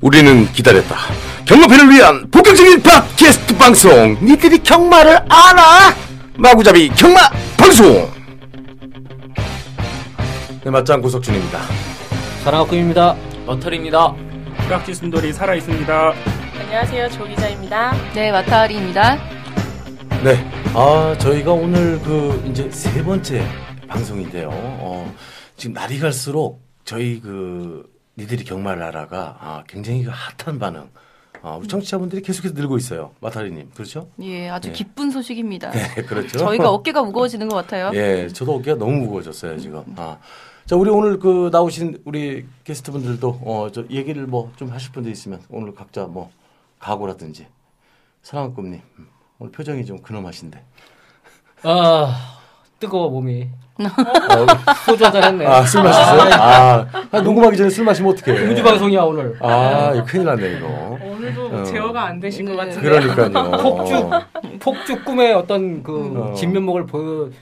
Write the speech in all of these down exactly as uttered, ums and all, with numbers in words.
우리는 기다렸다. 경마팬을 위한 본격적인 팟캐스트 방송, 니들이 경마를 알아! 마구잡이 경마 방송! 네, 맞짱 구석준입니다. 사랑학금입니다. 머털입니다. 깍지 순돌이 살아있습니다. 안녕하세요, 조기자입니다. 네, 마타리입니다. 네, 아, 저희가 오늘 그 이제 세 번째 방송인데요. 어, 지금 날이 갈수록 저희 그 니들이 경마를 알아가 아, 굉장히 핫한 반응. 아, 우리 청취자분들이 계속해서 늘고 있어요. 마타리님, 그렇죠? 예, 아주 예. 기쁜 소식입니다. 네, 그렇죠. 저희가 어깨가 무거워지는 것 같아요. 예, 저도 어깨가 너무 무거워졌어요, 지금. 아. 자, 우리 오늘 그 나오신 우리 게스트분들도 어, 저 얘기를 뭐 좀 하실 분들 있으면 오늘 각자 뭐 각오라든지. 사랑꿈님, 오늘 표정이 좀 근엄하신데. 아, 뜨거워, 몸이. 소주 한잔 했네. 아, 술 마셨어요? 아, 아, 녹음하기 전에 술 마시면 어떡해. 우주방송이야, 오늘. 아, 이거 큰일 났네, 이거. 오늘도 어. 제어가 안 되신 네. 것 같은데. 그러니까요. 폭죽, 폭죽 꿈의 어떤 그 진면목을 보여주면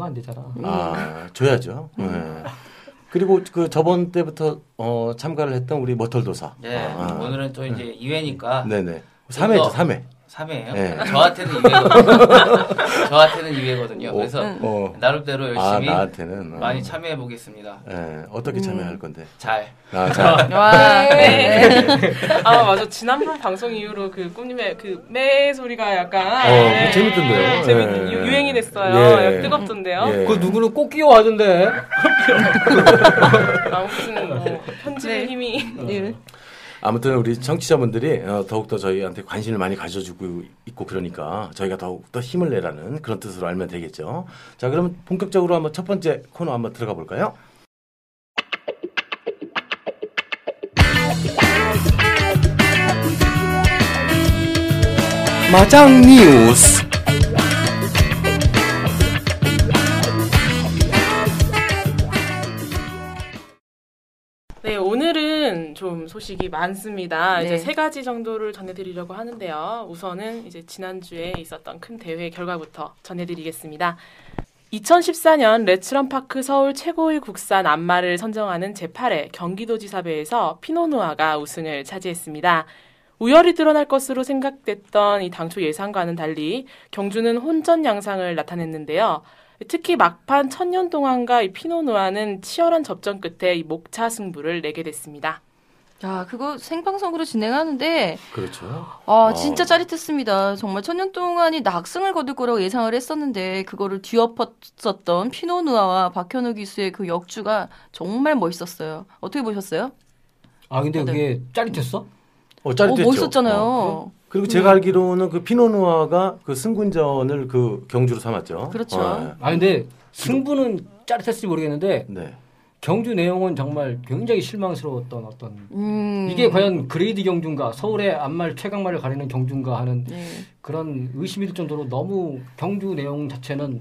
안 되잖아. 아, 줘야죠. 네. 그리고 그 저번 때부터 어, 참가를 했던 우리 머털도사. 네, 아, 오늘은 또 이제 이 회니까. 네네. 삼 회죠, 삼 회. 삼 회예요. 네. 저한테는 이 회거든요. 저한테는 이 회거든요. 그래서 어, 어. 나름대로 열심히 아, 나한테는, 어. 많이 참여해 보겠습니다. 네. 어떻게 참여할 건데? 음. 잘. 아, 잘. 와. 네. 아, 맞아. 지난번 방송 이후로 그 꿈님의 그 매 소리가 약간 어, 네. 재밌던데요. 재밌는 네. 유행이 됐어요. 예. 뜨겁던데요. 예. 그 누구는 꼭 끼워하던데. 아무튼 뭐 편집 네. 힘이. 네. 아무튼 우리 청취자분들이 더욱더 저희한테 관심을 많이 가져주고 있고 그러니까 저희가 더욱더 힘을 내라는 그런 뜻으로 알면 되겠죠. 자, 그럼 본격적으로 한번 첫 번째 코너 한번 들어가 볼까요? 마장 뉘우스. 네, 오늘은 좀 소식이 많습니다. 네. 이제 세 가지 정도를 전해드리려고 하는데요. 우선은 이제 지난주에 있었던 큰 대회 결과부터 전해드리겠습니다. 이천십사 년 레츠런파크 서울 최고의 국산 안마를 선정하는 제팔 회 경기도지사배에서 피노누아가 우승을 차지했습니다. 우열이 드러날 것으로 생각됐던 이 당초 예상과는 달리 경주는 혼전 양상을 나타냈는데요. 특히 막판 천년 동안과 이 피노누아는 치열한 접전 끝에 이 목차 승부를 내게 됐습니다. 야, 그거 생방송으로 진행하는데. 그렇죠. 아, 진짜 어. 짜릿했습니다. 정말 천년 동안이 낙승을 거둘 거라고 예상을 했었는데, 그거를 뒤엎었었던 피노누아와 박현우 기수의 그 역주가 정말 멋있었어요. 어떻게 보셨어요? 아, 근데 그게 짜릿했어? 어, 짜릿했죠. 어, 멋있었잖아요. 어, 그래? 그리고 제가 음. 알기로는 그 피노누아가 그 승군전을 그 경주로 삼았죠. 그렇죠. 어. 아, 근데 승부는 짜릿했을지 모르겠는데 네. 경주 내용은 정말 굉장히 실망스러웠던 어떤 음. 이게 과연 그레이드 경주인가, 서울의 안말 최강말을 가리는 경주인가 하는 음. 그런 의심이 들 정도로 너무 경주 내용 자체는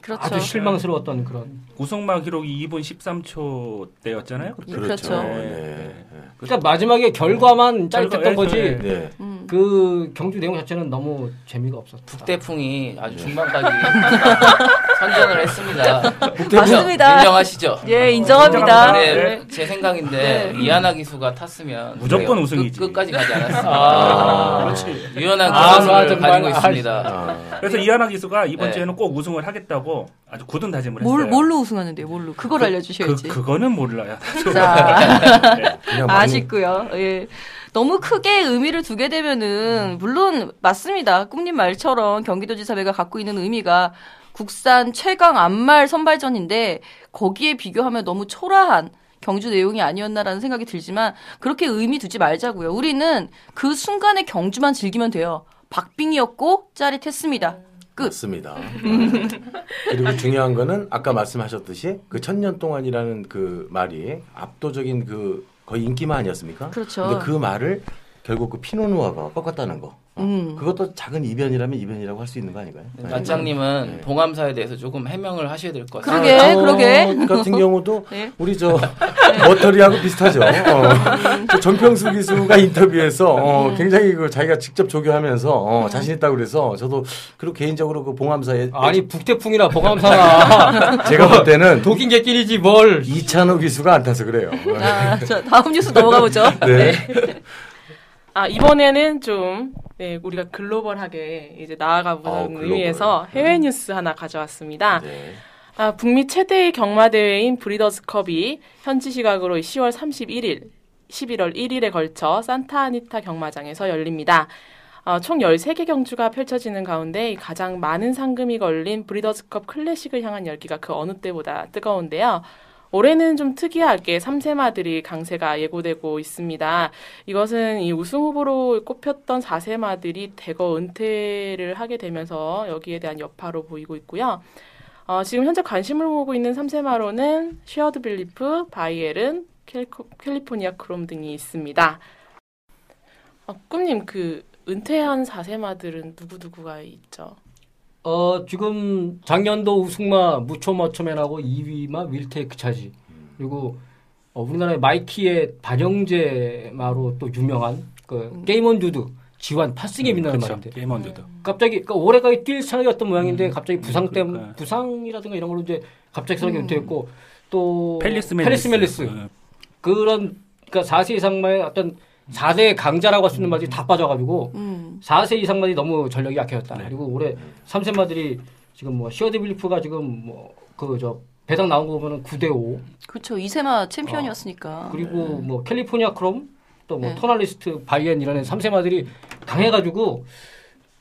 그렇죠. 아주 실망스러웠던 그런. 우승마 기록이 이 분 십삼 초 때였잖아요. 그렇죠. 그렇죠. 네. 네. 그러니까 마지막에 결과만 짜릿했던 거지. 네. 네. 그 경주 내용 자체는 너무 재미가 없었다. 북대풍이 아주 중반까지 선전을 했습니다. 맞습니다. 인정하시죠? 예, 인정합니다. 네, 제 생각인데 네. 이하나 기수가 탔으면 무조건 우승이지. 그, 끝까지 가지 않았습니다. 아, 아, 그렇지. 유연한 기술을 아, 가지고 있습니다. 아, 그래서 이하나 기수가 이번 주에는 네. 꼭 우승을 하겠다고 아주 굳은 다짐을 뭘, 했어요. 뭘로 우승하는데요? 뭘로? 그걸 그, 알려주셔야지. 그, 그거는 몰라요. 자, 네. 아쉽고요. 예. 너무 크게 의미를 두게 되면은 물론 맞습니다. 꿈님 말처럼 경기도지사배가 갖고 있는 의미가 국산 최강 안말 선발전인데 거기에 비교하면 너무 초라한 경주 내용이 아니었나라는 생각이 들지만 그렇게 의미 두지 말자고요. 우리는 그 순간의 경주만 즐기면 돼요. 박빙이었고 짜릿했습니다. 끝. 맞습니다. 그리고 중요한 거는 아까 말씀하셨듯이 그 천년 동안이라는 그 말이 압도적인 그 거의 인기만 아니었습니까? 그렇죠. 근데 그 말을 결국 그 피노누아가 꺾었다는 거. 어? 음. 그것도 작은 이변이라면 이변이라고 할 수 있는 거 아닌가요? 마장님은 네. 봉암사에 대해서 조금 해명을 하셔야 될 것 같아요. 그러게, 아, 그러게. 어, 같은 경우도 네? 우리 저 머터리하고 비슷하죠. 어, 저 전평수 기수가 인터뷰에서 어, 굉장히 그 자기가 직접 조교하면서 어, 자신 있다고 그래서 저도 그리고 개인적으로 그 봉암사에 아니 북태풍이나 봉암사나 제가 볼 때는 독인 개끼리지 뭘 이찬호 기수가 안 타서 그래요. 아, 저 다음 뉴스 넘어가 보죠. 네. 네. 아, 이번에는 좀, 네, 우리가 글로벌하게 이제 나아가보는 어, 의미에서 해외 뉴스 하나 가져왔습니다. 네. 아, 북미 최대의 경마대회인 브리더스컵이 현지 시각으로 시월 삼십일일, 십일월 일일에 걸쳐 산타아니타 경마장에서 열립니다. 아, 총 열세 개 경주가 펼쳐지는 가운데 가장 많은 상금이 걸린 브리더스컵 클래식을 향한 열기가 그 어느 때보다 뜨거운데요. 올해는 좀 특이하게 삼 세마들이 강세가 예고되고 있습니다. 이것은 이 우승 후보로 꼽혔던 사 세마들이 대거 은퇴를 하게 되면서 여기에 대한 여파로 보이고 있고요. 어, 지금 현재 관심을 모으고 있는 삼 세마로는 셰어드빌리프, 바이에른, 캘코, 캘리포니아크롬 등이 있습니다. 어, 꿈님, 그 은퇴한 사 세마들은 누구누구가 있죠? 어, 지금 작년도 우승마 무초머초맨하고 이 위마 윌테이크차지 그리고 어, 우리나라의 마이키의 반영제 마로 또 유명한 그 음. 게임온두두 지환 파승에 음, 빛나는 말인데 게임온두두 음. 갑자기 그러니까 올해까지 뛸 생각이었던 모양인데 음, 갑자기 부상 때문에 그러니까. 부상이라든가 이런 걸로 이제 갑자기 생각이 음. 은퇴했고 또 펠리스멜리스, 펠리스멜리스. 음. 그런 그러니까 사 세 이상만의 어떤 사 대 강자라고 할 수 있는 마들이 다 빠져가지고 음. 사 세 이상 마들이 너무 전력이 약해졌다. 네. 그리고 올해 삼 세 마들이 지금 뭐 셰어드빌리프가 지금 뭐 그 저 배당 나온 거 보면은 구 대 오. 그렇죠. 이 세마 챔피언이었으니까. 어. 그리고 네. 뭐 캘리포니아크롬 또 뭐 네. 터널리스트 바이엔 이런 삼 세 마들이 강해가지고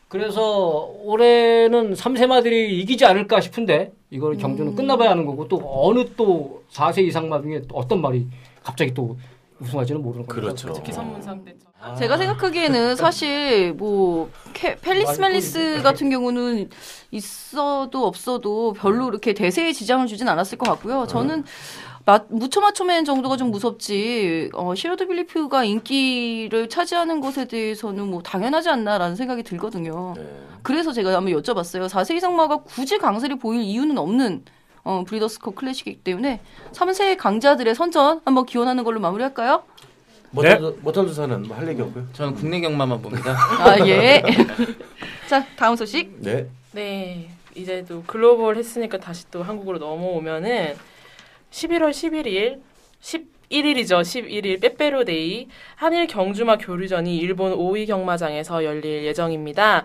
그래서 올해는 삼 세 마들이 이기지 않을까 싶은데 이걸 경주는 음. 끝나봐야 하는 거고 또 어느 또 사 세 이상 마 중에 어떤 말이 갑자기 또 우승할지는 모르는 거죠. 그렇죠. 특히 선문상대처. 아. 제가 생각하기에는 사실 뭐 펠리스멜리스 같은 경우는 있어도 없어도 별로 이렇게 대세에 지장을 주진 않았을 것 같고요. 저는 무초마초맨 정도가 좀 무섭지 어, 셰어드빌리프가 인기를 차지하는 것에 대해서는 뭐 당연하지 않나라는 생각이 들거든요. 네. 그래서 제가 한번 여쭤봤어요. 사 세 이상마가 굳이 강세를 보일 이유는 없는 어, 브리더스컵 클래식이기 때문에 삼 세 강자들의 선전 한번 기원하는 걸로 마무리할까요? 네? 못한조사는 뭐 할 얘기 없고요. 저는 국내 경마만 봅니다. 아, 예. 자, 다음 소식. 네. 네. 이제 또 글로벌 했으니까 다시 또 한국으로 넘어오면은 십일월 십일일, 십일 일이죠. 십일 일 빼빼로데이 한일 경주마 교류전이 일본 오이 경마장에서 열릴 예정입니다.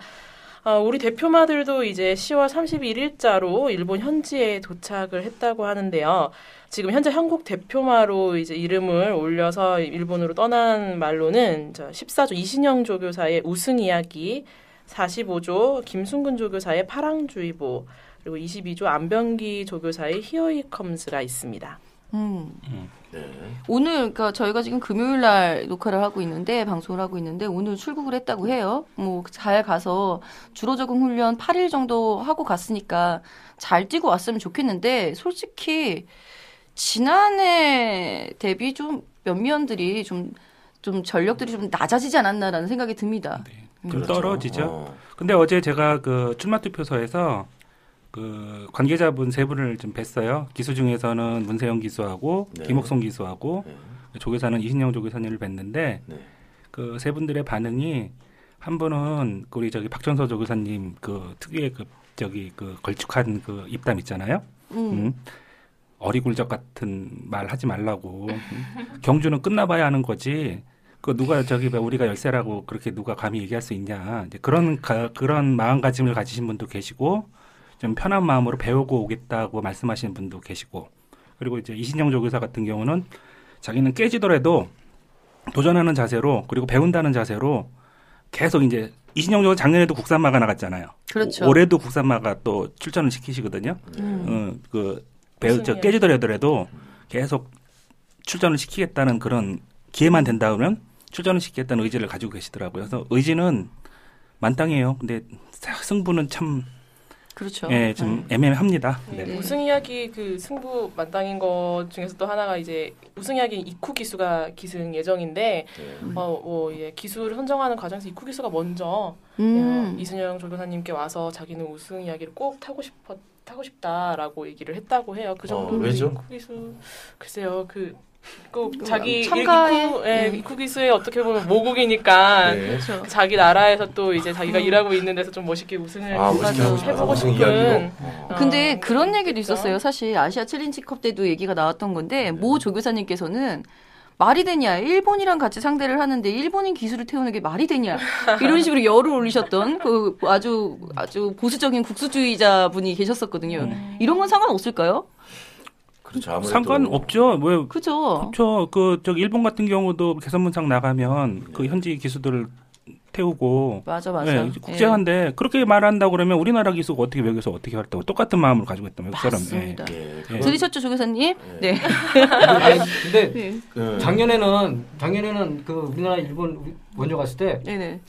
어, 우리 대표마들도 이제 시월 삼십일일자로 일본 현지에 도착을 했다고 하는데요. 지금 현재 한국 대표마로 이제 이름을 올려서 일본으로 떠난 말로는 십사 조 이신영 조교사의 우승이야기, 사십오 조 김순근 조교사의 파랑주의보, 그리고 이십이 조 안병기 조교사의 히어이 컴스가 있습니다. 음. 음. 네. 오늘 그러니까 저희가 지금 금요일 날 녹화를 하고 있는데 방송을 하고 있는데 오늘 출국을 했다고 해요. 뭐 잘 가서 주로 적응 훈련 팔 일 정도 하고 갔으니까 잘 뛰고 왔으면 좋겠는데 솔직히 지난해 대비 좀 몇 면들이 좀 좀 전력들이 좀 낮아지지 않았나라는 생각이 듭니다. 네. 음. 좀 떨어지죠. 어. 근데 어제 제가 그 출마 투표소에서 그 관계자분 세 분을 좀 뵀어요. 기수 중에서는 문세영 기수하고 네. 김옥송 기수하고 네. 조교사는 이신영 조교사님을 뵀는데 네. 그 세 분들의 반응이 한 분은 우리 저기 박천서 조교사님 그 특유의 그 저기 그 걸쭉한 그 입담 있잖아요. 음. 음. 어리굴적 같은 말 하지 말라고 경주는 끝나봐야 하는 거지. 그 누가 저기 우리가 열세라고 그렇게 누가 감히 얘기할 수 있냐. 이제 그런 가, 그런 마음가짐을 가지신 분도 계시고. 좀 편한 마음으로 배우고 오겠다고 말씀하시는 분도 계시고 그리고 이제 이신영 조교사 같은 경우는 자기는 깨지더라도 도전하는 자세로 그리고 배운다는 자세로 계속 이제 이신영 조교사 작년에도 국산마가 나갔잖아요. 그렇죠. 오, 올해도 국산마가 또 출전을 시키시거든요. 음. 어, 그 배우 저 깨지더라도 계속 출전을 시키겠다는 그런 기회만 된다면 출전을 시키겠다는 의지를 가지고 계시더라고요. 그래서 의지는 만땅이에요. 근데 승부는 참 그렇죠. 예, 좀 네. 애매합니다. 네. 네. 우승이야기 그 승부 만땅인 것 중에서 또 하나가 이제 우승이야기 이쿠 기수가 기승 예정인데 네. 어, 뭐 예, 기수를 선정하는 과정에서 이쿠 기수가 먼저 음. 예, 이신영 조교사님께 와서 자기는 우승이야기를 꼭 타고 싶어 타고 싶다라고 얘기를 했다고 해요. 그 정도로 어, 왜죠? 이쿠 기수 글쎄요 그. 꼭 자기 참가에 이쿠, 예, 네. 이쿠 기수에 어떻게 보면 모국이니까 네. 그렇죠. 자기 나라에서 또 이제 자기가 음. 일하고 있는 데서 좀 멋있게 우승을 아, 멋있게 해보고 싶은. 어. 근데 그런 얘기도 그렇죠? 있었어요. 사실 아시아챌린지컵 때도 얘기가 나왔던 건데 모 조교사님께서는 말이 되냐 일본이랑 같이 상대를 하는데 일본인 기수를 태우는 게 말이 되냐 이런 식으로 열을 올리셨던 그 아주 아주 보수적인 국수주의자 분이 계셨었거든요. 음. 이런 건 상관없을까요? 그렇죠, 상관없죠. 뭐 그렇죠. 그렇죠. 그 저기 일본 같은 경우도 개선문상 나가면 네. 그 현지 기수들을 태우고 맞아 맞아. 예, 국제화인데 예. 그렇게 말한다 그러면 우리나라 기수가 어떻게 여기서 어떻게 할다고 똑같은 마음을 가지고 있다면 그 사람. 맞습니다. 예. 예. 들으셨죠, 조교사님? 예. 네. 아니, 근데 네. 그 작년에는 작년에는 그 우리나라 일본 먼저 갔을 때 네, 네.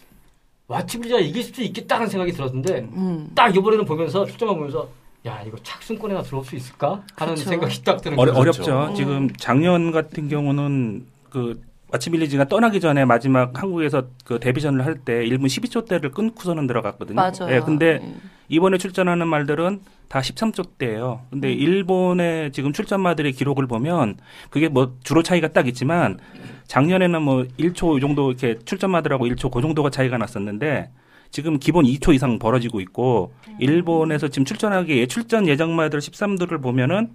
왓츠빌리지가 이길 수 있겠다는 생각이 들었는데 음. 딱 이번에는 보면서 출전만 보면서. 야 이거 착순권에나 들어올 수 있을까 하는 그렇죠. 생각이 딱 드는 거죠. 어렵죠. 음. 지금 작년 같은 경우는 그 왓츠빌리지가 떠나기 전에 마지막 한국에서 그 데뷔전을 할 때 일 분 십이 초대를 끊고서는 들어갔거든요. 맞아요. 예, 근데 음. 이번에 출전하는 말들은 다 십삼 초대예요. 근데 음. 일본의 지금 출전마들의 기록을 보면 그게 뭐 주로 차이가 딱 있지만 작년에는 뭐 일 초 이 정도 이렇게 출전마들하고 일 초 그 정도가 차이가 났었는데. 지금 기본 이 초 이상 벌어지고 있고 음. 일본에서 지금 출전하기 출전 예정마들 십삼 도를 보면은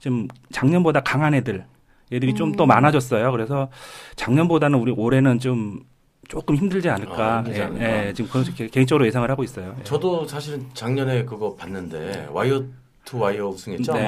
지금 작년보다 강한 애들 얘들이 음. 좀 더 많아졌어요. 그래서 작년보다는 우리 올해는 좀 조금 힘들지 않을까. 아, 예, 않을까. 예, 지금 그렇게 개인적으로 예상을 하고 있어요. 저도 사실은 작년에 그거 봤는데 와이어 투 와이어 우승했죠. 네.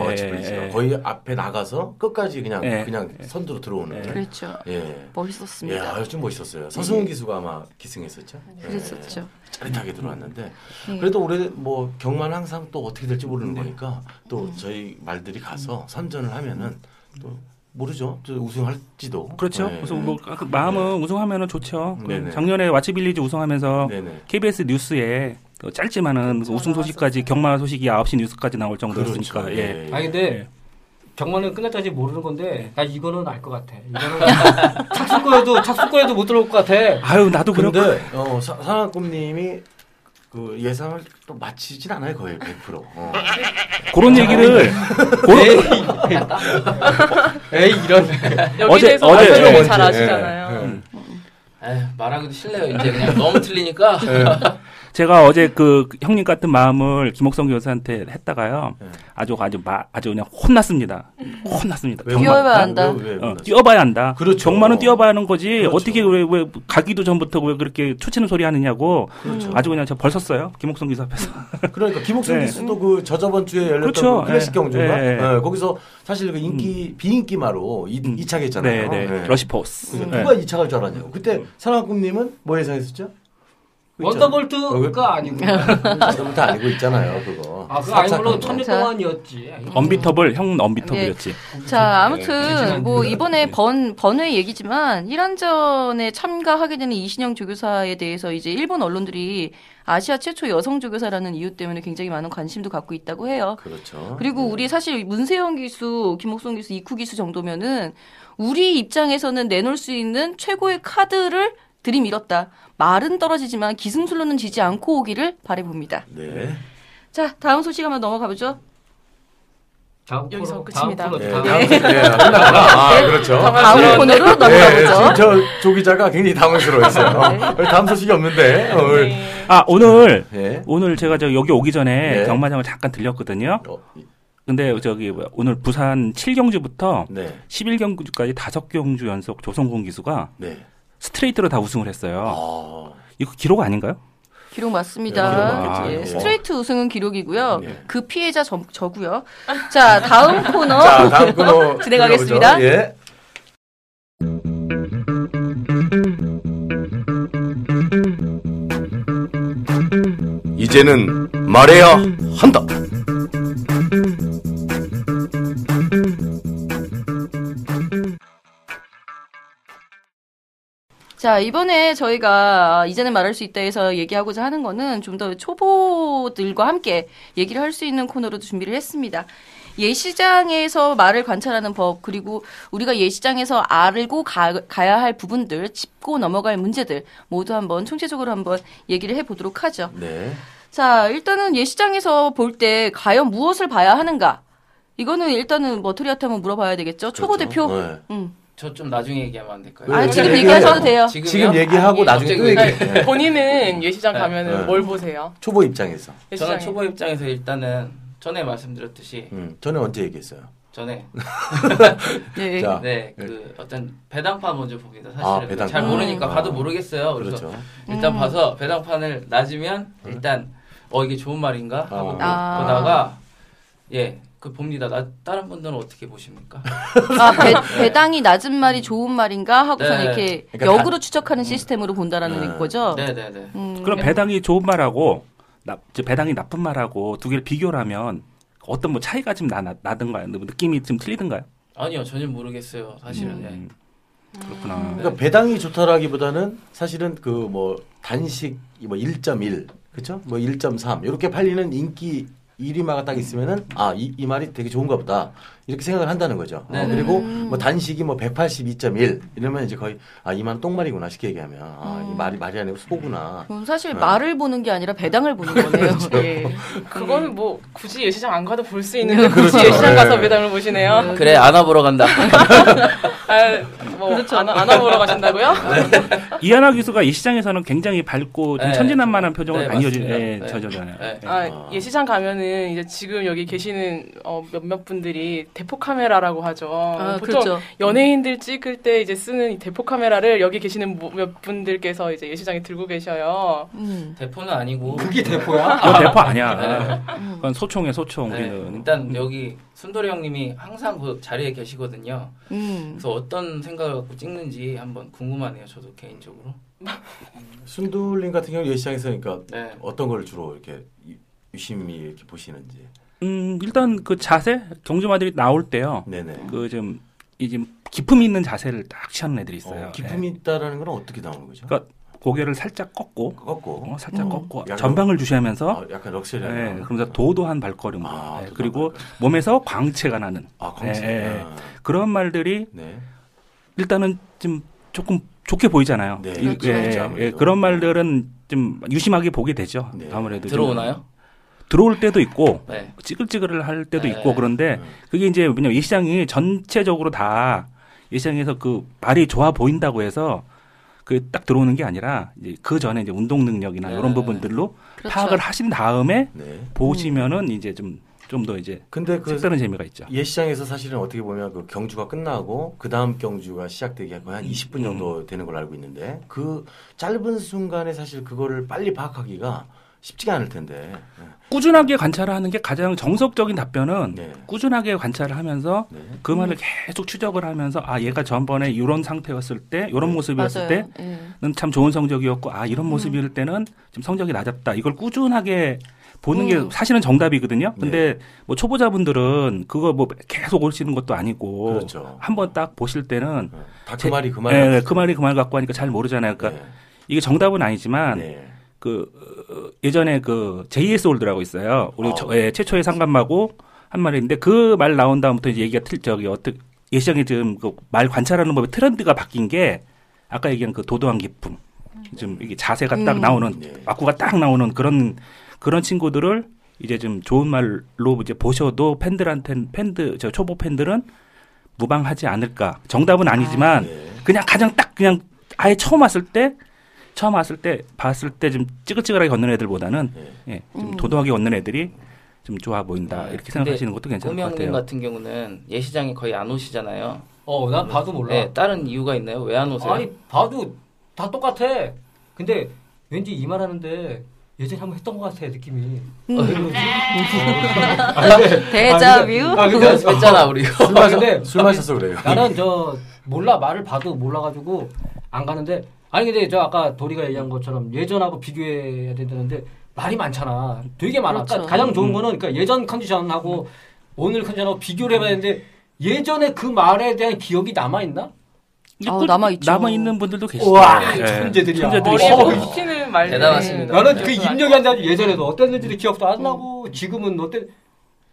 어, 거의 앞에 나가서 끝까지 그냥 네. 그냥 선두로 들어오는. 네. 그렇죠. 예, 멋있었습니다. 예, 좀 멋있었어요. 서승훈 네. 기수가 아마 기승했었죠. 네. 그랬었죠. 예, 짜릿하게 들어왔는데 네. 그래도 올해 뭐 경만 항상 또 어떻게 될지 모르는 네. 거니까 또 네. 저희 말들이 가서 선전을 하면은 또. 모르죠. 우승할지도. 그렇죠. 네. 그래서 뭐 마음은 네. 우승하면은 좋죠. 네네. 작년에 왓츠빌리지 우승하면서 네네. 케이비에스 뉴스에 그 짧지만은 그 우승 소식까지 경마 소식이 아홉 시 뉴스까지 나올 정도였으니까. 그렇죠. 예. 예. 아니 근데 경마는 끝났다지 모르는 건데 나 이거는 알 것 같아. 이거는 착수권에도 착수권에도 못 들어올 것 같아. 아유 나도 그런데 어, 사나꿈님이 그 예상을 또 맞히진 않아요 거의 백 퍼센트. 어. 그런 얘기를 에이 이런 여기에 대해서 어제 잘 아시잖아요. 네, 네. 에이, 말하기도 싫네요 이제 그냥 너무 틀리니까. 네. 제가 어제 그 형님 같은 마음을 김옥성 교사한테 했다가요. 네. 아주 아주 마, 아주 그냥 혼났습니다. 혼났습니다. 왜, 뛰어봐야 한다. 왜, 왜, 왜, 어, 뛰어봐야 한다. 그렇죠. 정말은 뛰어봐야 하는 거지. 그렇죠. 어떻게 왜, 왜 가기도 전부터 왜 그렇게 초치는 소리 하느냐고. 그렇죠. 아주 그냥 제가 벌섰어요. 김옥성 교사 앞에서. 그러니까 김옥성 네. 교수도 그 저저번 주에 열렸던 그렇죠. 그 클래식 네. 경주가 네. 네. 거기서 사실 그 인기 음. 비인기마로 이, 음. 이 차가 있잖아요. 네. 네. 네. 러시포스. 음. 누가 이 차가 할 줄 알았냐고. 그때 사랑꿈님은 뭐 예상했었죠? 원더볼트가 아니고 원더볼트 아니고 있잖아요 그거. 아, 그거 아니고 천년 동안이었지. 언비터블 형 언비터블이었지. 네. 자 아무튼 네. 뭐 이번에 번 번외 얘기지만 일 안전에 참가하게 되는 이신영 조교사에 대해서 이제 일본 언론들이 아시아 최초 여성 조교사라는 이유 때문에 굉장히 많은 관심도 갖고 있다고 해요. 그렇죠. 그리고 네. 우리 사실 문세영 기수, 김옥송 기수, 이쿠 기수 정도면은 우리 입장에서는 내놓을 수 있는 최고의 카드를 들이밀었다. 말은 떨어지지만 기승술로는 지지 않고 오기를 바라봅니다. 네. 자, 다음 소식 한번 넘어가보죠. 다음 여기서 끝입니다. 다음 코너. 네. 네. 네. 아, 그렇죠. 다음 코너로 넘어가보죠. 저 조 기자가 굉장히 당황스러웠어요. 네. 다음 소식이 없는데. 오늘. 네. 아, 오늘 네. 오늘 제가 저 여기 오기 전에 네. 경마장을 잠깐 들렸거든요. 어. 근데 저기 오늘 부산 칠 경주부터 네. 십일 경주까지 다섯 경주 연속 조성공 기수가 네. 스트레이트로 다 우승을 했어요. 아... 이거 기록 아닌가요? 기록 맞습니다. 아, 예. 스트레이트 우승은 기록이고요. 네. 그 피해자 저, 저고요. 자, 다음 코너, 자, 다음 코너 진행하겠습니다. 예. 이제는 말해야 한다. 자, 이번에 저희가 이제는 말할 수 있다에서 얘기하고자 하는 거는 좀 더 초보들과 함께 얘기를 할 수 있는 코너로도 준비를 했습니다. 예시장에서 말을 관찰하는 법, 그리고 우리가 예시장에서 알고 가, 가야 할 부분들, 짚고 넘어갈 문제들 모두 한번 총체적으로 한번 얘기를 해보도록 하죠. 네. 자, 일단은 예시장에서 볼 때 과연 무엇을 봐야 하는가? 이거는 일단은 머터리아트 한번 물어봐야 되겠죠. 초보 그렇죠. 대표. 네. 음. 저 좀 나중에 얘기하면 안 될까요? 아, 지금 얘기하셔도 돼요. 지금요? 지금 얘기하고 아니, 나중에 또 얘기해. 본인은 예시장 가면 네. 뭘 보세요? 초보 입장에서. 예시장에. 저는 초보 입장에서 일단은 전에 말씀드렸듯이 음, 전에 언제 얘기했어요? 전에 네, 자, 네, 그 어떤 배당판 먼저 보기도 사실은 아, 배당판. 잘 모르니까 음. 봐도 모르겠어요. 그래서 그렇죠. 일단 음. 봐서 배당판을 낮으면 일단 어 이게 좋은 말인가 하고 아. 아. 보다가 예. 그 봅니다. 나, 다른 분들은 어떻게 보십니까? 아, 배, 배당이 낮은 말이 좋은 말인가 하고서 네. 이렇게 그러니까 역으로 다, 추적하는 음. 시스템으로 본다라는 네. 거죠. 네네네. 네, 네. 음. 그럼 배당이 좋은 말하고 나, 배당이 나쁜 말하고 두 개를 비교를 하면 어떤 뭐 차이가 좀 나, 나든가요? 느낌이 좀 틀리든가요? 아니요, 전혀 모르겠어요. 사실은. 음. 네. 그렇구나. 음. 그러니까 배당이 좋다라기보다는 사실은 그 뭐 단식 뭐 일 점 일, 그렇죠? 뭐 일 점 삼 이렇게 팔리는 인기. 일 위마가 딱 있으면은 아, 이, 이 말이 되게 좋은가 보다 이렇게 생각을 한다는 거죠. 어, 그리고 뭐 단식이 뭐 백팔십이 점 일 이러면 이제 거의 아 이 말은 똥말이구나 쉽게 얘기하면 아, 음. 이 말이 말이 아니고 소구나. 그럼 사실 네. 말을 보는 게 아니라 배당을 보는 거네요. 그렇죠. 예. 그거는 뭐 굳이 예시장 안 가도 볼 수 있는데 굳이 그렇죠. 예시장 네. 가서 배당을 보시네요. 네. 그래 안아 보러 간다. 아, 뭐 그렇죠. 안아, 안아 보러 가신다고요? 네. 이하나 교수가 예시장에서는 굉장히 밝고 좀 네. 천진난만한 표정을 많이 저잖아요. 아 예시장 가면은 이제 지금 여기 계시는 어, 몇몇 분들이 대포 카메라라고 하죠. 아, 보통 그렇죠. 연예인들 찍을 때 이제 쓰는 대포 카메라를 여기 계시는 몇 분들께서 이제 예시장에 들고 계셔요. 음. 대포는 아니고 그게 대포야? 아, 대포 아니야. 네. 그건 소총이야 소총. 네. 일단 여기 순돌이 형님이 항상 그 자리에 계시거든요. 음. 그래서 어떤 생각을 갖고 찍는지 한번 궁금하네요. 저도 개인적으로. 순돌님 같은 경우 예시장에서 그러니까 네. 어떤 걸 주로 이렇게 유심히 이렇게 보시는지. 음 일단 그 자세 경주마들이 나올 때요. 네네. 그 좀 이제 기품 있는 자세를 딱 취하는 애들이 있어요. 어, 기품이 네. 있다라는 건 어떻게 나오는 거죠? 그러니까 고개를 살짝 꺾고, 꺾고, 어, 살짝 음. 꺾고 전방을 주시하면서 어, 약간 럭셔리한. 네. 그러면서 도도한 발걸음으로. 아, 네. 그리고 몸에서 광채가 나는. 아 광채. 네. 네. 아. 그런 말들이 네. 일단은 좀 조금 좋게 보이잖아요. 네. 이, 그렇죠. 예, 예, 그런 말들은 좀 유심하게 보게 되죠. 네. 아무래도 들어오나요? 좀. 들어올 때도 있고 네. 찌글찌글을 할 때도 네. 있고 그런데 그게 이제 뭐냐 예시장이 전체적으로 다 예시장에서 그 말이 좋아 보인다고 해서 그 딱 들어오는 게 아니라 이제 그 전에 이제 운동 능력이나 네. 이런 부분들로 그렇죠. 파악을 하신 다음에 네. 보시면은 이제 좀 좀 더 이제 근데 그 색다른 재미가 있죠. 예시장에서 사실은 어떻게 보면 그 경주가 끝나고 그 다음 경주가 시작되기 한 이십 분 정도 음. 되는 걸로 알고 있는데 그 짧은 순간에 사실 그거를 빨리 파악하기가 쉽지가 않을 텐데. 네. 꾸준하게 관찰을 하는 게 가장 정석적인 답변은 네. 꾸준하게 관찰을 하면서 네. 그 말을 음. 계속 추적을 하면서 아 얘가 전번에 이런 상태였을 때 이런 네. 모습이었을 맞아요. 때는 네. 참 좋은 성적이었고 아 이런 모습일 음. 때는 좀 성적이 낮았다. 이걸 꾸준하게 보는 음. 게 사실은 정답이거든요. 근데 네. 뭐 초보자분들은 그거 뭐 계속 오시는 것도 아니고 그렇죠. 한번 딱 보실 때는 네. 다 그 말이 그 말. 네. 그 말이 그 말 갖고 하니까 잘 모르잖아요. 그러니까 네. 이게 정답은 아니지만 네. 그 예전에 그 제이에스 홀드라고 있어요. 우리 어. 저, 예, 최초의 상감마고 한 말이 있는데 그 말 나온 다음부터 이제 얘기가 틀 저기 어떻게 예시장에 지금 그 말 관찰하는 법의 트렌드가 바뀐 게 아까 얘기한 그 도도한 기품, 좀 이게 자세가 음. 딱 나오는 네. 마쿠가 딱 나오는 그런 그런 친구들을 이제 좀 좋은 말로 이제 보셔도 팬들한테 팬들 저 초보 팬들은 무방하지 않을까. 정답은 아니지만 아, 네. 그냥 가장 딱 그냥 아예 처음 왔을 때. 처음 왔을 때 봤을 때 좀 찌글찌글하게 걷는 애들보다는 네. 예, 좀 음. 도도하게 걷는 애들이 좀 좋아 보인다 네. 이렇게 생각하시는 것도 괜찮을 것 같아요. 꾸명님 같은 경우는 예시장에 거의 안 오시잖아요. 어, 난 봐도 몰라. 네, 다른 이유가 있나요? 왜 안 오세요? 아니 봐도 다 똑같아. 근데 왠지 이 말하는데 예전에 한번 했던 것 같아 느낌이. 데자뷰. 아 근데 했잖아 우리. 술 마셨는데 술 마셔서 그래요. 나는 저 몰라 말을 봐도 몰라가지고 안 가는데. 아니 근데 저 아까 도리가 얘기한 것처럼 예전하고 비교해야 된다는데 말이 많잖아. 되게 많아. 그렇죠. 가장 좋은 거는 그러니까 예전 컨디션하고 음. 오늘 컨디션하고 비교를 해봐야 되는데 예전에 그 말에 대한 기억이 남아있나? 아, 남아있죠. 남아있는 분들도 계시죠. 우와, 천재들이야. 천재들이 붙이는 말. 대단하십니다. 나는 그 입력한 지 아주 예전에도 어땠는지도 기억도 안 나고, 지금은 어땠,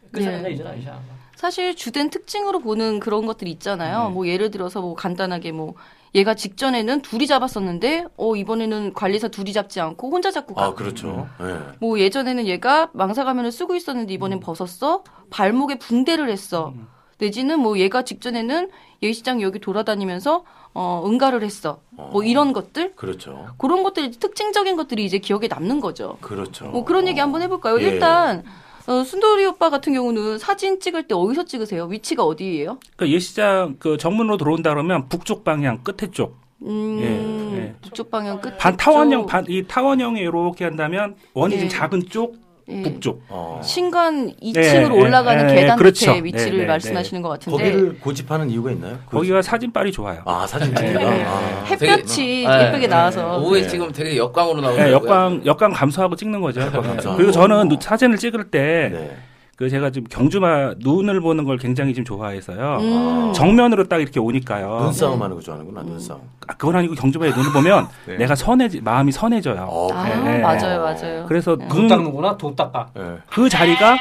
그치, 않나, 이전 아니지. 사실 주된 특징으로 보는 그런 것들이 있잖아요. 네. 뭐 예를 들어서 뭐 간단하게 뭐 얘가 직전에는 둘이 잡았었는데 어 이번에는 관리사 둘이 잡지 않고 혼자 잡고 가. 아, 그렇죠. 네. 뭐 예전에는 얘가 망사 가면을 쓰고 있었는데 이번엔 음. 벗었어. 발목에 붕대를 했어. 음. 내지는 뭐 얘가 직전에는 예시장 여기 돌아다니면서 어 응가를 했어. 어. 뭐 이런 것들. 그렇죠. 그런 것들이 특징적인 것들이 이제 기억에 남는 거죠. 그렇죠. 뭐 그런 어. 얘기 한번 해볼까요? 예. 일단. 어, 순돌이 오빠 같은 경우는 사진 찍을 때 어디서 찍으세요? 위치가 어디예요? 그러니까 예시장 그 정문으로 들어온다 그러면 북쪽 방향 끝에 쪽. 음, 예, 예. 북쪽 방향 끝에 반 타원형, 반, 이 타원형에 이렇게 한다면 원이 예. 좀 작은 쪽, 예. 북쪽. 어. 신관 이 층으로 예, 올라가는 예, 계단 그렇죠. 밑에 위치를 네, 네, 말씀하시는 네. 것 같은데. 거기를 고집하는 이유가 있나요? 거기가 그... 사진빨이 좋아요. 아, 사진빨이요? 네. 아, 햇볕이 되게, 예쁘게 네. 나와서. 오후에 네. 지금 되게 역광으로 나오는 네, 역광, 역광 감소하고 찍는 거죠. 감소. 그리고 저는 오. 사진을 찍을 때 네. 그 제가 지금 경주마 눈을 보는 걸 굉장히 좀 좋아해서요. 음. 정면으로 딱 이렇게 오니까요. 눈싸움 하는 거 좋아하는구나, 음. 눈싸움. 아, 그건 아니고 경주마에 눈을 보면 네. 내가 선해지, 마음이 선해져요. 어, 아, 네. 맞아요, 맞아요. 그래서 네. 눈 닦는구나, 돈 닦아. 네. 그 자리가, 음.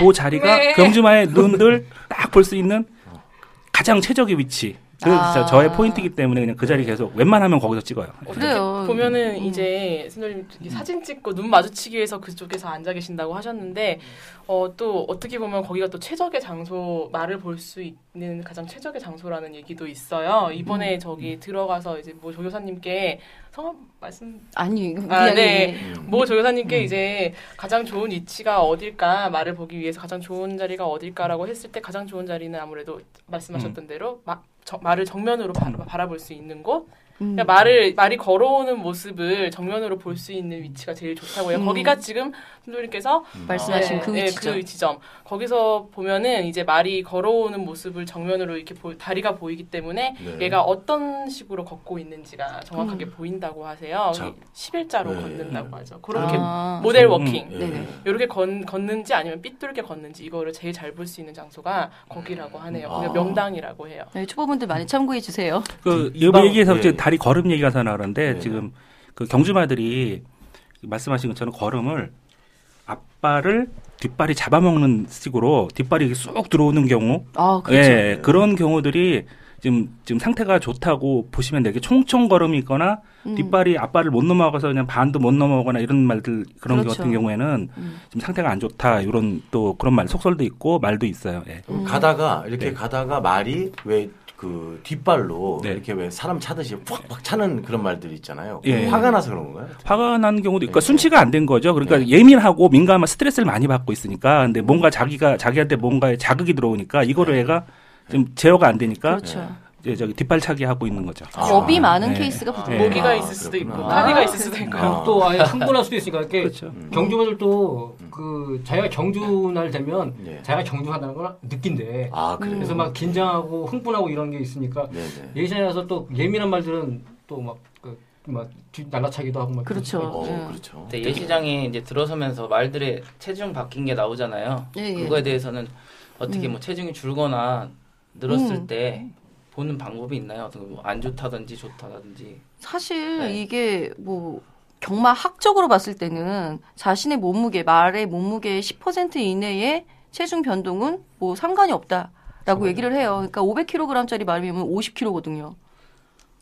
그 자리가 네. 경주마의 눈을 딱 볼 수 있는 가장 최적의 위치. 그 아. 저의 포인트이기 때문에 그냥 그 자리 계속 웬만하면 거기서 찍어요. 그래요. 보면은 음. 이제 선생님 사진 찍고 눈 마주치기 위해서 그쪽에서 앉아 계신다고 하셨는데 어, 또 어떻게 보면 거기가 또 최적의 장소, 나를 볼 수 있는 가장 최적의 장소라는 얘기도 있어요. 이번에 음. 저기 들어가서 이제 뭐 조교사님께 성함 말씀 아니 아, 네. 뭐 조교사님께 음. 이제 가장 좋은 위치가 어딜까, 말을 보기 위해서 가장 좋은 자리가 어딜까라고 했을 때 가장 좋은 자리는 아무래도 말씀하셨던 음. 대로 막 저, 말을 정면으로 바, 바라볼 수 있는 곳, 음. 그러니까 말을 말이 걸어오는 모습을 정면으로 볼 수 있는 위치가 제일 좋다고요. 음. 거기가 지금 선생님께서 음. 말씀하신 어, 그, 네, 위치점. 네, 그 위치점 거기서 보면은 이제 말이 걸어오는 모습을 정면으로 이렇게 보, 다리가 보이기 때문에 네. 얘가 어떤 식으로 걷고 있는지가 정확하게 음. 보인다고 하세요. 자, 십일자로 네. 걷는다고 하죠. 그렇게 아. 모델 워킹 음. 네. 이렇게 건, 걷는지 아니면 삐뚤게 걷는지 이거를 제일 잘 볼 수 있는 장소가 거기라고 하네요. 아. 그러니까 명당이라고 해요. 네, 초보분들 많이 참고해 주세요. 그 이번 얘기에서 네. 다리 걸음 얘기가 나오는데 네. 지금 그 경주마들이 말씀하신 것처럼 걸음을 앞발을 뒷발이 잡아먹는 식으로 뒷발이 쑥 들어오는 경우, 아, 그렇죠. 예, 네. 그런 경우들이 지금 지금 상태가 좋다고 보시면 되게 총총 걸음이 있거나 음. 뒷발이 앞발을 못 넘어가서 그냥 반도 못 넘어가거나 이런 말들 그런 그렇죠. 게 같은 경우에는 음. 지금 상태가 안 좋다 이런 또 그런 말 속설도 있고 말도 있어요. 예. 음. 가다가 이렇게 네. 가다가 말이 왜 그 뒷발로 네. 이렇게 왜 사람 차듯이 팍팍 차는 그런 말들이 있잖아요. 예. 화가 나서 그런 건가요? 화가 난 경우도 있고 예. 순치가 안 된 거죠. 그러니까 예. 예민하고 민감한 스트레스를 많이 받고 있으니까 근데 뭔가 자기가 자기한테 뭔가에 자극이 들어오니까 이거를 예. 얘가 지금 제어가 안 되니까 그렇죠. 이제 저기 뒷발차기 하고 있는 거죠. 아, 겁이 많은 네. 케이스가 보통 아, 모기가 아, 있을 수도 그렇구나. 있고 다리가 아, 있을 수도 있고 아. 또 아예 흥분할 수도 있으니까 이렇게 그렇죠. 경주마들도 음. 그 자기가 경주 날 되면 네. 자기가 경주한다는 걸 느낀대. 아, 그래요? 그래서 막 긴장하고 흥분하고 이런 게 있으니까 예전에 와서 또 예민한 말들은 또 막 그, 막 날라차기도 하고 막 그렇죠. 어, 네. 그렇죠. 근데 예시장에 이제 들어서면서 말들의 체중 바뀐 게 나오잖아요. 예, 예. 그거에 대해서는 어떻게 음. 뭐 체중이 줄거나 늘었을 음. 때 보는 방법이 있나요? 어떤 뭐 안 좋다든지 좋다든지. 사실 네. 이게 뭐 경마 학적으로 봤을 때는 자신의 몸무게, 말의 몸무게의 십 퍼센트 이내의 체중 변동은 뭐 상관이 없다라고 얘기를 해요. 그러니까 오백 킬로그램짜리 말이면 오십 킬로그램거든요.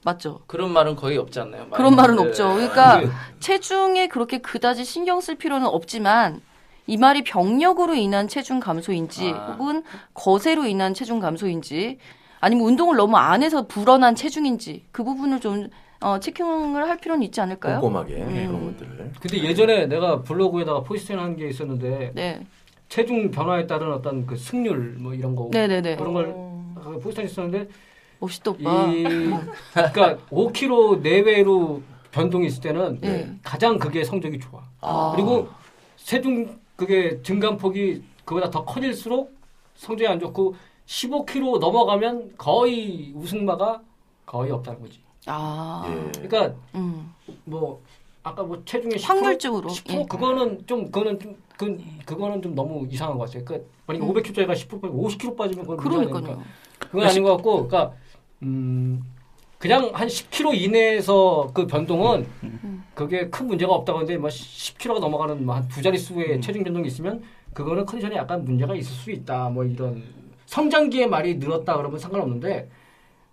맞죠? 그런 말은 거의 없지 않나요? 그런 말은 네. 없죠. 그러니까 체중에 그렇게 그다지 신경 쓸 필요는 없지만 이 말이 병력으로 인한 체중 감소인지 아. 혹은 거세로 인한 체중 감소인지 아니면 운동을 너무 안 해서 불어난 체중인지 그 부분을 좀 어, 체킹을 할 필요는 있지 않을까요? 꼼꼼하게 음. 그런 것들을. 근데 예전에 내가 블로그에다가 포지션한 게 있었는데 네. 체중 변화에 따른 어떤 그 승률 뭐 이런 거 네네네. 그런 걸 어... 포지션했었는데 멋있다 오빠. 이, 그러니까 오 킬로그램 내외로 변동이 있을 때는 네. 가장 그게 성적이 좋아. 아. 그리고 체중 그게 증감폭이 그보다 더 커질수록 성적이 안 좋고 십오 킬로그램 넘어가면 거의 우승마가 거의 없다는 거지. 아, 예. 그러니까 음. 뭐 아까 뭐 체중이 십 퍼센트, 확률적으로 십 퍼센트 예. 그거는 좀 그거는 좀 그 그거는 좀 너무 이상한 것 같아요. 그러니까 만약에 음. 오백 킬로그램짜리가 십 퍼센트 빠지면 오십 킬로그램 빠지면 그건 문제가 되니까 그건 아닌 것 같고, 그러니까 음 그냥 한 십 킬로미터 이내에서 그 변동은 음. 그게 큰 문제가 없다고 하는데 뭐 십 킬로미터가 넘어가는 뭐 한 두 자릿수의 음. 체중 변동이 있으면 그거는 컨디션에 약간 문제가 있을 수 있다. 뭐 이런 성장기에 말이 늘었다 그러면 상관없는데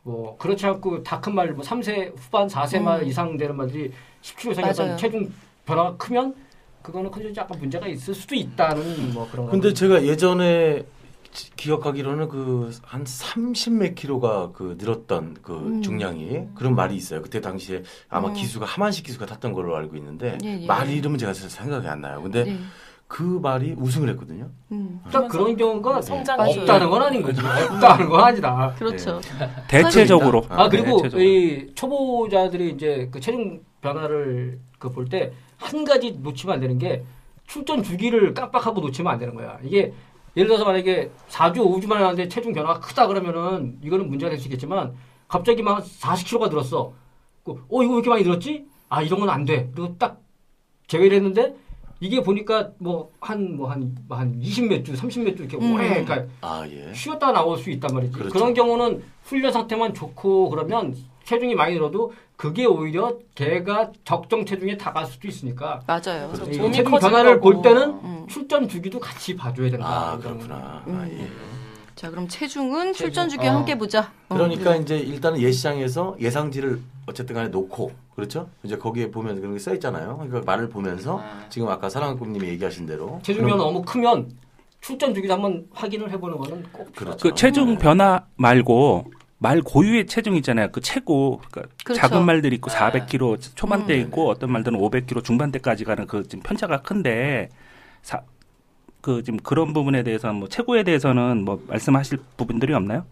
뭐 그렇지 않고 다 큰 말 뭐 삼 세 후반 사 세 말 음. 이상 되는 말들이 십 킬로미터 이상 약간 체중 변화가 크면 그거는 컨디션에 약간 문제가 있을 수도 있다는 뭐 그런. 근데 제가 예전에 기억하기로는 그 한 삼십몇 킬로가 그 늘었던 그 음. 중량이 그런 말이 있어요. 그때 당시에 아마 음. 기수가 하만식 기수가 탔던 걸로 알고 있는데 예, 예. 말 이름은 제가 생각이 안 나요. 근데 예. 그 말이 우승을 했거든요. 음. 딱 그런 경우가 네. 없다는 건 아닌 거죠. 없다는 건 아니다. 그렇죠. 네. 대체적으로. 아 그리고 대체적으로. 이 초보자들이 이제 그 체중 변화를 그 볼 때 한 가지 놓치면 안 되는 게 출전 주기를 깜빡하고 놓치면 안 되는 거야. 이게 예를 들어서 만약에 사 주, 오 주 만에 하는데 체중 변화가 크다 그러면은 이거는 문제가 될 수 있겠지만 갑자기 막 사십 킬로가 늘었어. 어, 이거 왜 이렇게 많이 늘었지? 아, 이런 건 안 돼. 그리고 딱 제외를 했는데 이게 보니까 뭐 한 뭐 한 한 이십 몇 주, 삼십 몇 주 이렇게 음. 오래 그러니까 아, 예. 쉬었다 나올 수 있단 말이지. 그렇죠. 그런 경우는 훈련 상태만 좋고 그러면 체중이 많이 늘어도 그게 오히려 걔가 적정 체중에 다가갈 수도 있으니까. 맞아요. 그래서 그렇죠. 몸이 커지고 변화를 볼 때는 음. 출전 주기도 같이 봐줘야 된다. 아 그렇구나. 음. 아, 예. 자 그럼 체중은 체중. 출전 주기와 어. 함께 보자. 그러니까 어. 이제 일단은 예시장에서 예상지를 어쨌든 간에 놓고 그렇죠? 이제 거기에 보면 그런 게 써 있잖아요. 그러니까 말을 보면서 아. 지금 아까 사랑꿈님이 얘기하신 대로 체중 변화 너무 크면 출전 주기도 한번 확인을 해보는 거는 꼭 그렇죠. 그 체중 변화 말고. 말 고유의 체중 있잖아요. 그 최고 그러니까 그렇죠. 작은 말들이 있고 사백 킬로그램 초반대 음. 있고 어떤 말들은 오백 킬로그램 중반대까지 가는 그 지금 편차가 큰데 사, 그 지금 그런 부분에 대해서 뭐 최고에 대해서는 뭐 말씀하실 부분들이 없나요?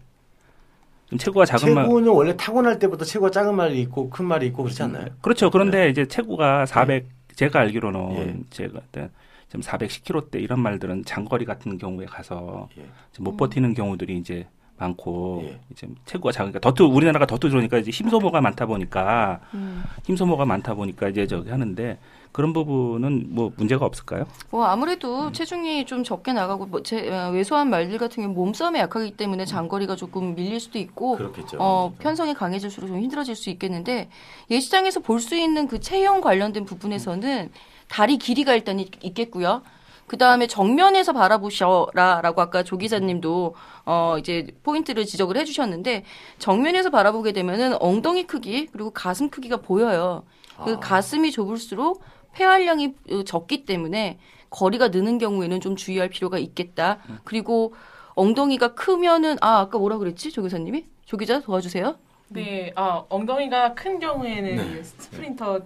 지금 최고가 작은 말 최고는 말, 원래 타고날 때부터 최고가 작은 말이 있고 큰 말이 있고 그렇지 않나요? 음, 그렇죠. 그런데 네. 이제 최고가 사백 네. 제가 알기로는 예. 제가 네. 지금 사백십 킬로그램대 이런 말들은 장거리 같은 경우에 가서 예. 못 음. 버티는 경우들이 이제 많고 예. 이제 체구가 작으니까 더트 우리나라가 더트 들어오니까 이제 힘 소모가 많다 보니까 음. 힘 소모가 많다 보니까 이제 저기 하는데 그런 부분은 뭐 문제가 없을까요? 뭐 아무래도 음. 체중이 좀 적게 나가고 뭐 제, 왜소한 말들 같은 경우 몸싸움에 약하기 때문에 장거리가 조금 밀릴 수도 있고 그렇겠죠. 어, 편성이 강해질수록 좀 힘들어질 수 있겠는데 예시장에서 볼 수 있는 그 체형 관련된 부분에서는 다리 길이가 일단 있, 있겠고요. 그 다음에 정면에서 바라보셔라라고 아까 조 기자님도 어 이제 포인트를 지적을 해주셨는데 정면에서 바라보게 되면은 엉덩이 크기 그리고 가슴 크기가 보여요. 아. 그 가슴이 좁을수록 폐활량이 적기 때문에 거리가 느는 경우에는 좀 주의할 필요가 있겠다. 음. 그리고 엉덩이가 크면은 아 아까 뭐라 그랬지 조 기자님이 조 기자 도와주세요. 네, 아 엉덩이가 큰 경우에는 네. 스프린터.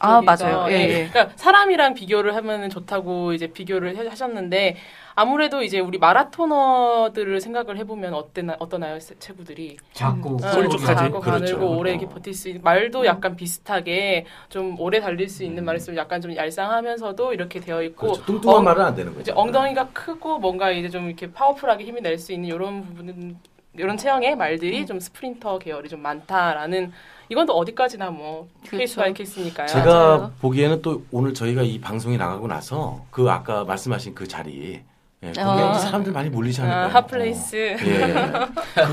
아 맞아요. 예, 예. 그러니까 사람이랑 비교를 하면 좋다고 이제 비교를 하셨는데 아무래도 이제 우리 마라토너들을 생각을 해보면 어때나 어떠나요 체구들이 작고 가늘고 그렇죠. 오래 이렇게 버틸 수 있는 말도 음. 약간 비슷하게 좀 오래 달릴 수 있는 말을 쓰면 약간 좀 얄쌍하면서도 이렇게 되어 있고 그렇죠. 뚱뚱한 엉, 말은 안 되는 거죠. 이제 엉덩이가 크고 뭔가 이제 좀 이렇게 파워풀하게 힘이 낼 수 있는 이런 부분은 이런 체형의 말들이 음. 좀 스프린터 계열이 좀 많다라는. 이건 또 어디까지나 뭐 케이스 바이 케이스니까요. 제가 맞아요. 보기에는 또 오늘 저희가 이 방송이 나가고 나서 그 아까 말씀하신 그 자리 예, 거기 어. 사람들 많이 몰리지 않을까요? 아, 핫플레이스. 어. 예.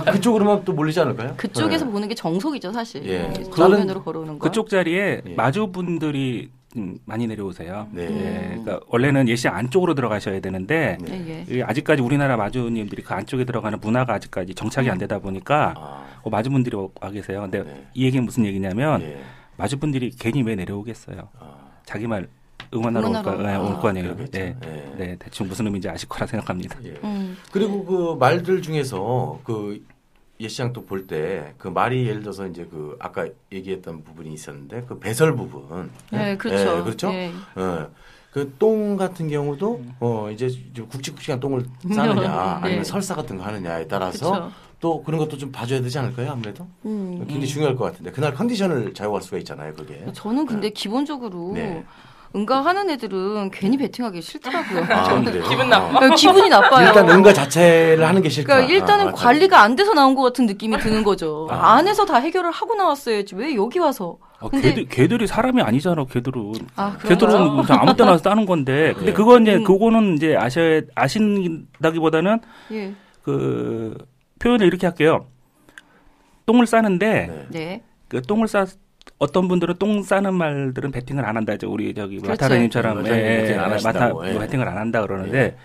그, 그쪽으로만 또 몰리지 않을까요? 그쪽에서 예. 보는 게 정석이죠 사실. 예. 정면으로 걸어오는 거. 그쪽 자리에 예. 마주분들이 음, 많이 내려오세요. 네. 네. 그러니까 원래는 예시장 안쪽으로 들어가셔야 되는데 네. 예, 아직까지 우리나라 마주님들이 그 안쪽에 들어가는 문화가 아직까지 정착이 안 되다 보니까 아. 어, 마주분들이 와 계세요. 근데 네. 이 얘기는 무슨 얘기냐면 네. 마주분들이 괜히 왜 내려오겠어요. 아. 자기 말 응원하러 올 거 네, 아, 아니에요. 네. 네. 네, 대충 무슨 의미인지 아실 거라 생각합니다. 예. 음. 그리고 그 말들 중에서 그 예시장 또 볼 때 그 말이 예를 들어서 이제 그 아까 얘기했던 부분이 있었는데 그 배설 부분. 네, 그렇죠. 네, 그렇죠. 네. 네. 그 똥 같은 경우도 어 이제 굵직굵직한 똥을 싸느냐 네. 아니면 설사 같은 거 하느냐에 따라서 그쵸. 또 그런 것도 좀 봐줘야 되지 않을까요? 아무래도 음, 굉장히 음. 중요할 것 같은데 그날 컨디션을 좌우할 수가 있잖아요, 그게. 저는 근데 네. 기본적으로. 네. 응가하는 애들은 괜히 배팅하기 싫더라고요. 아, 기분 나빠. 기분이 나빠요. 일단 응가 자체를 하는 게 싫다. 그러니까 일단은 아, 관리가 안 돼서 나온 것 같은 느낌이 드는 거죠. 아. 안에서 다 해결을 하고 나왔어야지 왜 여기 와서. 아, 근데 걔들, 걔들이 사람이 아니잖아. 걔들은. 아, 걔들은 아무 때나 와서 따는 건데. 근데 예. 그거 이제 음. 그거는 이제 아셔야 아신다기보다는 예. 그 표현을 이렇게 할게요. 똥을 싸는데. 네. 그 똥을 싸 어떤 분들은 똥 싸는 말들은 배팅을 안 한다. 우리 저기 그렇죠. 마타베님처럼 예, 예, 마타 예. 배팅을 안 한다 그러는데 예.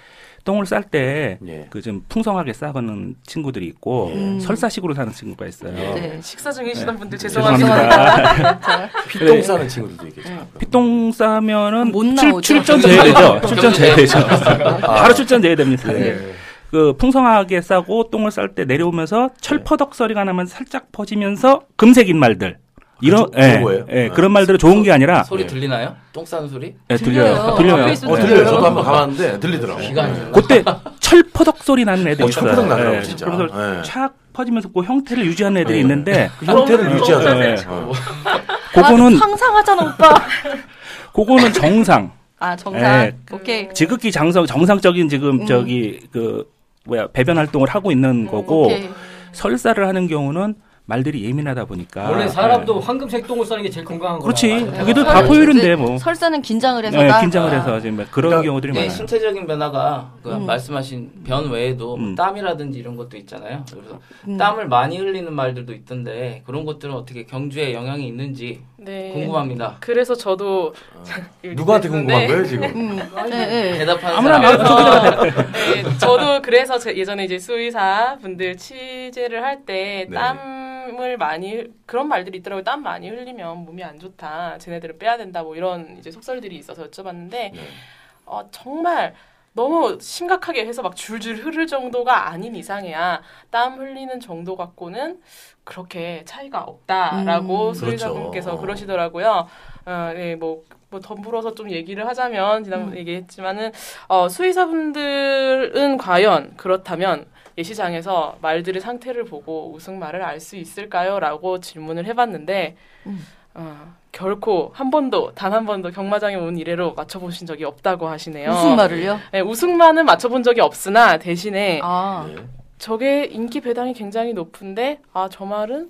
똥을 쌀 때 그 좀 예. 풍성하게 싸는 친구들이 있고 음. 설사식으로 사는 친구가 있어요. 예. 네. 식사 중이시던 예. 분들 죄송합니다. 피똥 싸는 친구들도 있겠죠. 피똥 싸면은 출, 출전 돼야 되죠. 출전 돼야 되죠. 바로 출전 돼야 됩니다. 네. 네. 그 풍성하게 싸고 똥을 쌀 때 내려오면서 철퍼덕 소리가 나면서 살짝 퍼지면서 금색인 말들. 이런 예, 예, 그런 말들은 좋은 게 아니라 소리 예. 들리나요? 똥 싸는 소리? 예, 들려요. 들려요. 아, 들려요. 어, 들려요. 저도 한번 가봤는데 들리더라고요. 예. 그때 철퍼덕 소리 나는 애들 어, 있어요. 철퍼덕 나요, 예, 진짜. 그래서 착 예. 퍼지면서 그 형태를 유지하는 애들이 예. 있는데 그 형태를 유지하는 예. 어. 그거는 상상하잖아, 오빠. 그거는 정상. 아, 정상. 예. 오케이. 지극히 정상 정상적인 지금 음. 저기 그 뭐야 배변 활동을 하고 있는 음, 거고 오케이. 설사를 하는 경우는 말들이 예민하다 보니까 원래 사람도 네. 황금색 똥을 싸는 게 제일 건강한 거야. 그렇지. 그게도 다 포유류인데 뭐. 설사는 긴장을 해서. 네, 긴장을 해서 아. 지금 그런 그러니까 경우들이 많아요. 신체적인 변화가 그 음. 말씀하신 변 외에도 음. 땀이라든지 이런 것도 있잖아요. 그래서 음. 땀을 많이 흘리는 말들도 있던데 그런 것들은 어떻게 경주에 영향이 있는지 네. 궁금합니다. 그래서 저도 어. 누구한테 궁금한 거예요 지금? 음. 네, 네. 대답하는 사람. 네, 저도 그래서 예전에 이제 수의사 분들 취재를 할 때 땀 네. 땀을 많이 그런 말들이 있더라고요. 땀 많이 흘리면 몸이 안 좋다. 쟤네들을 빼야 된다. 뭐 이런 이제 속설들이 있어서 여쭤봤는데 네. 어, 정말 너무 심각하게 해서 막 줄줄 흐를 정도가 아닌 이상이야. 땀 흘리는 정도 갖고는 그렇게 차이가 없다라고 음, 수의사분께서 그렇죠. 그러시더라고요. 어, 네, 뭐, 뭐 덤불어서 좀 얘기를 하자면 지난번 음. 얘기했지만은 어, 수의사분들은 과연 그렇다면. 예시장에서 말들의 상태를 보고 우승말을 알 수 있을까요? 라고 질문을 해봤는데 음. 어, 결코 한 번도 단 한 번도 경마장에 온 이래로 맞춰보신 적이 없다고 하시네요. 우승말을요? 네, 우승만은 맞춰본 적이 없으나 대신에 아. 네. 저게 인기 배당이 굉장히 높은데 아, 저 말은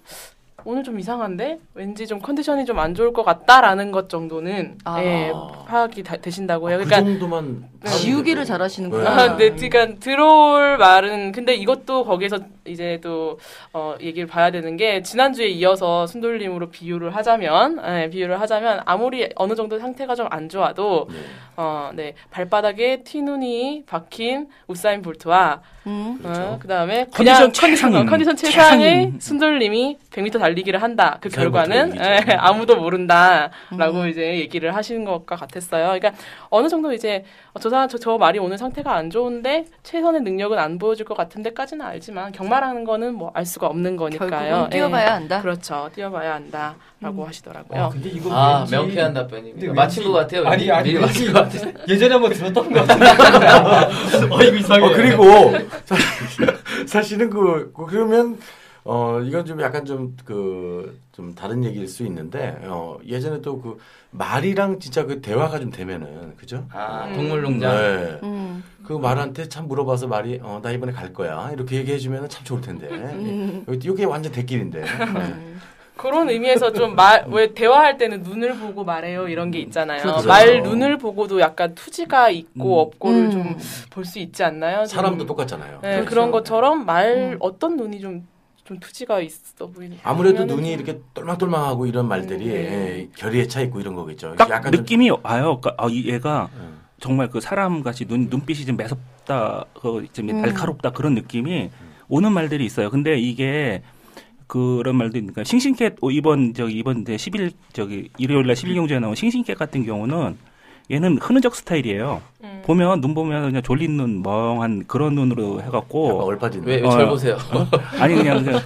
오늘 좀 이상한데 왠지 좀 컨디션이 좀 안 좋을 것 같다라는 것 정도는 아. 예, 파악이 다, 되신다고 해요. 그러니까 그 정도만 지우기를 잘하시는구나. 아, 네, 그러니까 들어올 말은 근데 이것도 거기에서 이제 또 어, 얘기를 봐야 되는 게 지난주에 이어서 순돌림으로 비유를 하자면 예, 비유를 하자면 아무리 어느 정도 상태가 좀 안 좋아도 네. 어, 네, 발바닥에 티눈이 박힌 우사인 볼트와 음. 그렇죠. 어, 그다음에 컨디션 최상 어, 컨디션 최상의 순돌림이 백 미터 달리 얘기를 한다. 그 결과는 예, 아무도 모른다라고 음. 이제 얘기를 하시는 것과 같았어요. 그러니까 어느 정도 이제 저 사람 저, 저 말이 오늘 상태가 안 좋은데 최선의 능력은 안 보여줄 것 같은데까지는 알지만 경마라는 거는 뭐 알 수가 없는 거니까요. 뛰어봐야 예. 한다. 그렇죠. 뛰어봐야 한다라고 음. 하시더라고요. 아, 근데 이거 아, 왠지... 명쾌한 답변입니다. 마친 것 같아요. 아니 아니 마친 것 같아요. 예전에 한번 들었던 것 같은데. 어 이거 이상해. 어, 그리고 사실은 그 그러면. 어 이건 좀 약간 좀 그 좀 다른 얘기일 수 있는데 어 예전에 또 그 말이랑 진짜 그 대화가 좀 되면은 그죠? 아 동물농장. 네. 음. 그 말한테 참 물어봐서 말이 어 나 이번에 갈 거야 이렇게 얘기해 주면은 참 좋을 텐데 음. 이게 완전 대길인데. 네. 그런 의미에서 좀 말, 왜 대화할 때는 눈을 보고 말해요 이런 게 있잖아요. 그렇죠. 말 눈을 보고도 약간 투지가 있고 음. 없고를 음. 좀 볼 수 있지 않나요? 좀, 사람도 똑같잖아요. 네, 그렇죠. 그런 것처럼 말 음. 어떤 눈이 좀 좀 투지가 있어 보이니까 아무래도 눈이 이렇게 똘망똘망하고 이런 말들이 네. 예, 결의에 차 있고 이런 거겠죠. 딱 약간 느낌이 좀... 와요. 그러니까 아, 얘가 음. 정말 그 사람같이 눈 눈빛이 좀 매섭다, 그 좀 음. 날카롭다 그런 느낌이 음. 오는 말들이 있어요. 근데 이게 그런 말도 있으니까 싱싱캣 이번 저기 이번 십일 저기 일요일날 십일 경주에 나온 싱싱캣 같은 경우는 얘는 흐느적 스타일이에요. 음. 보면 눈 보면 그냥 졸린 눈, 멍한 그런 눈으로 해갖고 얼빠진. 왜 절 어, 보세요? 어? 아니 그냥, 그냥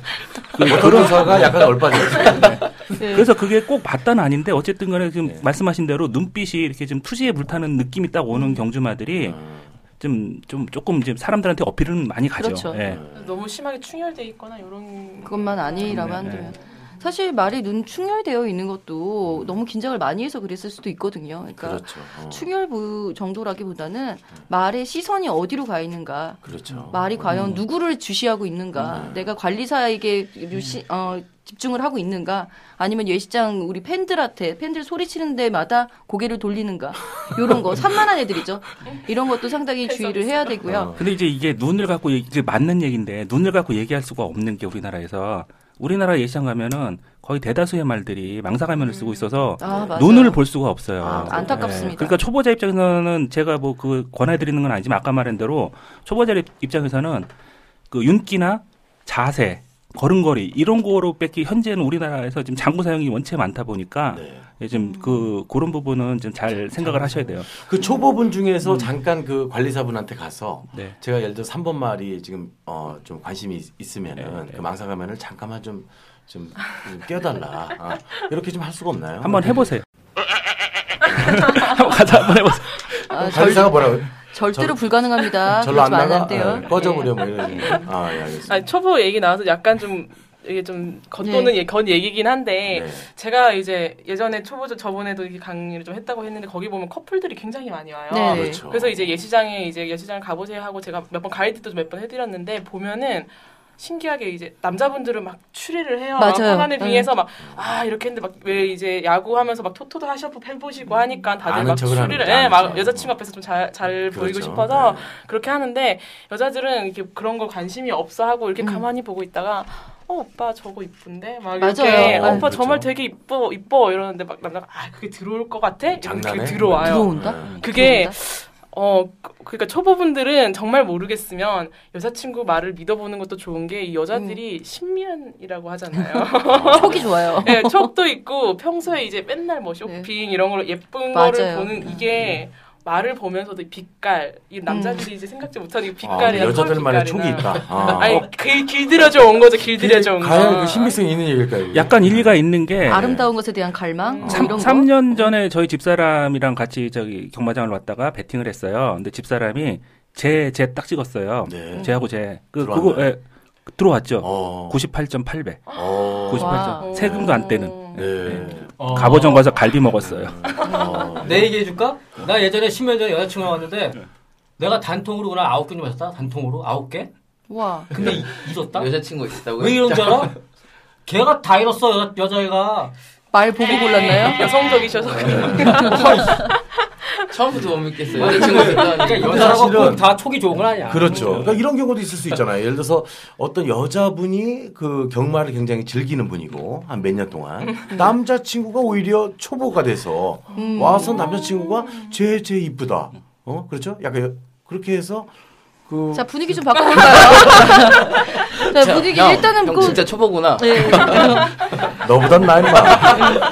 그, 그런 사가 약간 얼빠진. 네. 네. 그래서 그게 꼭 맞다는 아닌데 어쨌든간에 지금 네. 말씀하신 대로 눈빛이 이렇게 좀 투지에 불타는 느낌이 딱 오는 경주마들이. 음. 좀, 좀 조금 이제 사람들한테 어필은 많이 가죠. 그렇죠. 예. 너무 심하게 충혈돼 있거나 이런 그것만 아니라고 한다면 사실 말이 눈 충혈되어 있는 것도 너무 긴장을 많이 해서 그랬을 수도 있거든요. 그러니까 그렇죠. 어. 충혈부 정도라기보다는 말의 시선이 어디로 가 있는가, 그렇죠. 말이 과연 음. 누구를 주시하고 있는가, 음. 내가 관리사에게 유시, 어, 집중을 하고 있는가, 아니면 예시장 우리 팬들한테 팬들 소리치는 데마다 고개를 돌리는가, 이런 거 산만한 애들이죠. 이런 것도 상당히 주의를 해야 되고요. 어. 근데 이제 이게 눈을 갖고 이제 맞는 얘기인데 눈을 갖고 얘기할 수가 없는 게 우리나라에서. 우리나라 예시장 가면은 거의 대다수의 말들이 망사가면을 쓰고 있어서 아, 눈을 볼 수가 없어요. 아, 안타깝습니다. 네. 그러니까 초보자 입장에서는 제가 뭐 그 권해드리는 건 아니지만 아까 말한 대로 초보자 입장에서는 그 윤기나 자세, 걸음걸이 이런 거로 뺏기 현재는 우리나라에서 지금 장구 사용이 원체 많다 보니까 네. 지금 그 그런 부분은 좀 잘 생각을 하셔야 돼요. 그 초보분 중에서 음. 잠깐 그 관리사분한테 가서 네. 제가 예를 들어 삼 번 말이 지금 어 좀 관심이 있으면은 네. 그 망사가면을 잠깐만 좀 좀 떼어달라 아, 이렇게 좀 할 수가 없나요? 한번 해보세요. 한번 가서 한번 해보세요. 아, 관리사가 뭐라고요? 절대로 절, 불가능합니다. 절로 안 나가? 네, 꺼져버려 뭐 이런. 아, 예, 알겠습니다. 아니, 초보 얘기 나와서 약간 좀 이게 좀 겉도는 예, 겉 얘기긴 한데 네. 제가 이제 예전에 초보자 저번에도 이렇게 강의를 좀 했다고 했는데 거기 보면 커플들이 굉장히 많이 와요. 네. 그렇죠. 그래서 이제 예시장에 이제 예시장을 가보세요 하고 제가 몇 번 가이드도 몇 번 해드렸는데 보면은. 신기하게 이제 남자분들은 막 추리를 해요. 화관에 비해서 막 아 이렇게 했는데 막 왜 이제 야구하면서 막 토토도 하셔프 해보시고 하니까 다들 막 추리를 해. 막 여자친구 앞에서 좀 잘 잘 그렇죠. 보이고 싶어서 네. 그렇게 하는데 여자들은 이렇게 그런 거 관심이 없어 하고 이렇게 음. 가만히 보고 있다가 어 오빠 저거 이쁜데 막 이렇게 어, 오빠 그렇죠. 저 말 되게 이뻐 이뻐 이러는데 막 남자가 아 그게 들어올 것 같아? 장난해? 들어와요. 들어온다? 네. 그게 들어온다? 어, 그러니까 초보분들은 정말 모르겠으면 여자친구 말을 믿어보는 것도 좋은 게 이 여자들이 음. 신미안이라고 하잖아요. 촉이 좋아요. 네, 촉도 있고 평소에 이제 맨날 뭐 쇼핑 네. 이런 걸로 예쁜 맞아요. 거를 보는 이게 네. 말을 보면서도 빛깔, 이 남자들이 음. 이제 생각지 못하는 빛깔이나 아, 여자들만의 촉이 있다. 아. 아니 길 길들여져 온 거죠. 길들여져 온 거. 과연 그 신빙성 있는 얘기일까요? 약간 일리가 있는 게 아름다운 것에 대한 갈망. 음. 삼, 이런 거? 삼 년 전에 저희 집사람이랑 같이 저기 경마장을 왔다가 배팅을 했어요. 근데 집사람이 제 제 딱 찍었어요. 네. 제하고 제 그 그거 예, 들어왔죠. 어. 구십팔 점 팔 배. 어. 구십팔 점. 세금도 안 떼는. 네. 네. 어... 갑오전 가서 갈비 먹었어요. 어... 내 얘기 해줄까? 나 예전에 십 년 전에 여자친구랑 왔는데 내가 단통으로 그냥 아홉 개 좀 마셨다. 단통으로 아홉 개. 와. 근데 이, 잊었다. 여자친구 있었다고요? 왜 이런 줄 알아? 걔가 다 잃었어. 여, 여자애가 말 보고 골랐나요? 여성적이셔서. 처음부터 못 믿겠어요. 그러니까 여자라고 꼭 다 촉이 좋은 건 아니야. 그렇죠. 그러니까 이런 경우도 있을 수 있잖아요. 예를 들어서 어떤 여자분이 그 경마를 굉장히 즐기는 분이고 한 몇 년 동안 남자친구가 오히려 초보가 돼서 음. 와서 남자친구가 쟤, 쟤 이쁘다. 어? 그렇죠? 약간 그렇게 해서 그 자 분위기 좀 바꿔볼까요? 자, 자 분위기 형, 일단은 형 그 진짜 초보구나. 네. 너보단 나 인마.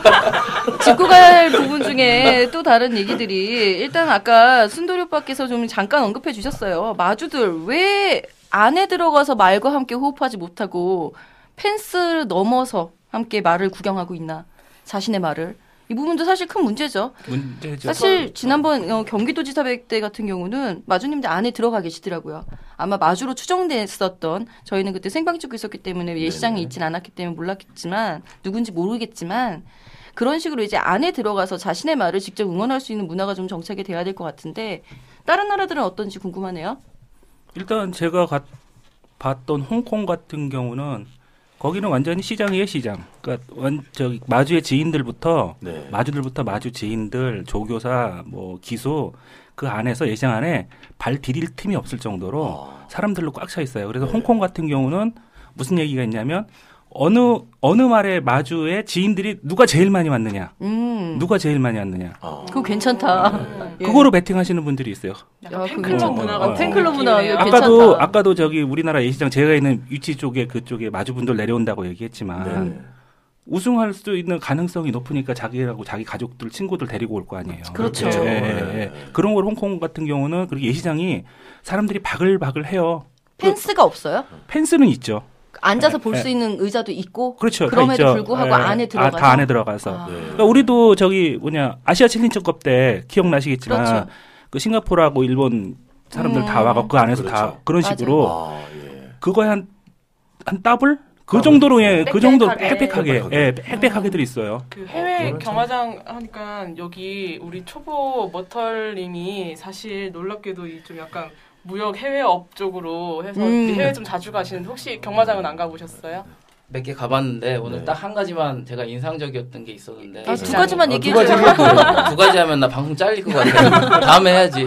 짚고 갈 부분 중에 또 다른 얘기들이 일단 아까 순돌이 오빠께서 좀 잠깐 언급해 주셨어요. 마주들 왜 안에 들어가서 말과 함께 호흡하지 못하고 펜스 넘어서 함께 말을 구경하고 있나 자신의 말을. 이 부분도 사실 큰 문제죠. 문제죠. 사실 지난번 어, 경기도지사백 때 같은 경우는 마주님들 안에 들어가 계시더라고요. 아마 마주로 추정됐었던 저희는 그때 생방 찍고 있었기 때문에 예시장에 있진 않았기 때문에 몰랐겠지만 누군지 모르겠지만 그런 식으로 이제 안에 들어가서 자신의 말을 직접 응원할 수 있는 문화가 좀 정착이 돼야 될 것 같은데 다른 나라들은 어떤지 궁금하네요. 일단 제가 가, 봤던 홍콩 같은 경우는 거기는 완전히 시장이에요, 시장. 그러니까 완, 저기 마주의 지인들부터 네. 마주들부터 마주 지인들, 조교사, 뭐 기수 그 안에서 예시장 안에 발 디딜 틈이 없을 정도로 어. 사람들로 꽉 차 있어요. 그래서 네. 홍콩 같은 경우는 무슨 얘기가 있냐면 어느 어느 말에 마주의 지인들이 누가 제일 많이 왔느냐, 음. 누가 제일 많이 왔느냐. 어. 그거 괜찮다. 예. 그거로 베팅하시는 분들이 있어요. 야, 팬클럽 문화가 팬클럽 문화. 아까도 괜찮다. 아까도 저기 우리나라 예시장 제가 있는 위치 쪽에 그쪽에 마주분들 내려온다고 얘기했지만 네. 우승할 수도 있는 가능성이 높으니까 자기라고 자기 가족들 친구들 데리고 올 거 아니에요. 그렇죠. 예, 예, 예. 그런 걸 홍콩 같은 경우는 그리고 예시장이 사람들이 바글바글 해요. 펜스가 그, 없어요? 펜스는 있죠. 앉아서 볼 수 있는 의자도 있고 그렇죠, 그럼에도 불구하고 네. 안에 들어가서 아, 다 안에 들어가서 아. 네. 그러니까 우리도 저기 뭐냐 아시아챌린지컵 때 기억나시겠지만 그렇죠. 그 싱가포르하고 일본 사람들 음. 다 와갖고 그 안에서 그렇죠. 다 그런 맞아. 식으로 아, 예. 그거에 한 한 더블 그 정도로 예, 그 정도 빽빽하게 예, 빽빽하게들 있어요. 그 해외 어, 경마장 하니까 여기 우리 초보 머털님이 사실 놀랍게도 좀 약간 무역 해외업 쪽으로 해서 음. 해외 좀 자주 가시는데 혹시 경마장은 안 가보셨어요? 몇 개 가봤는데 오늘 네. 딱 한 가지만 제가 인상적이었던 게 있었는데 아, 두 가지만 얘기해주세요. 두, 가지, 두 가지 하면 나 방송 잘릴 것 같아요. 다음에 해야지.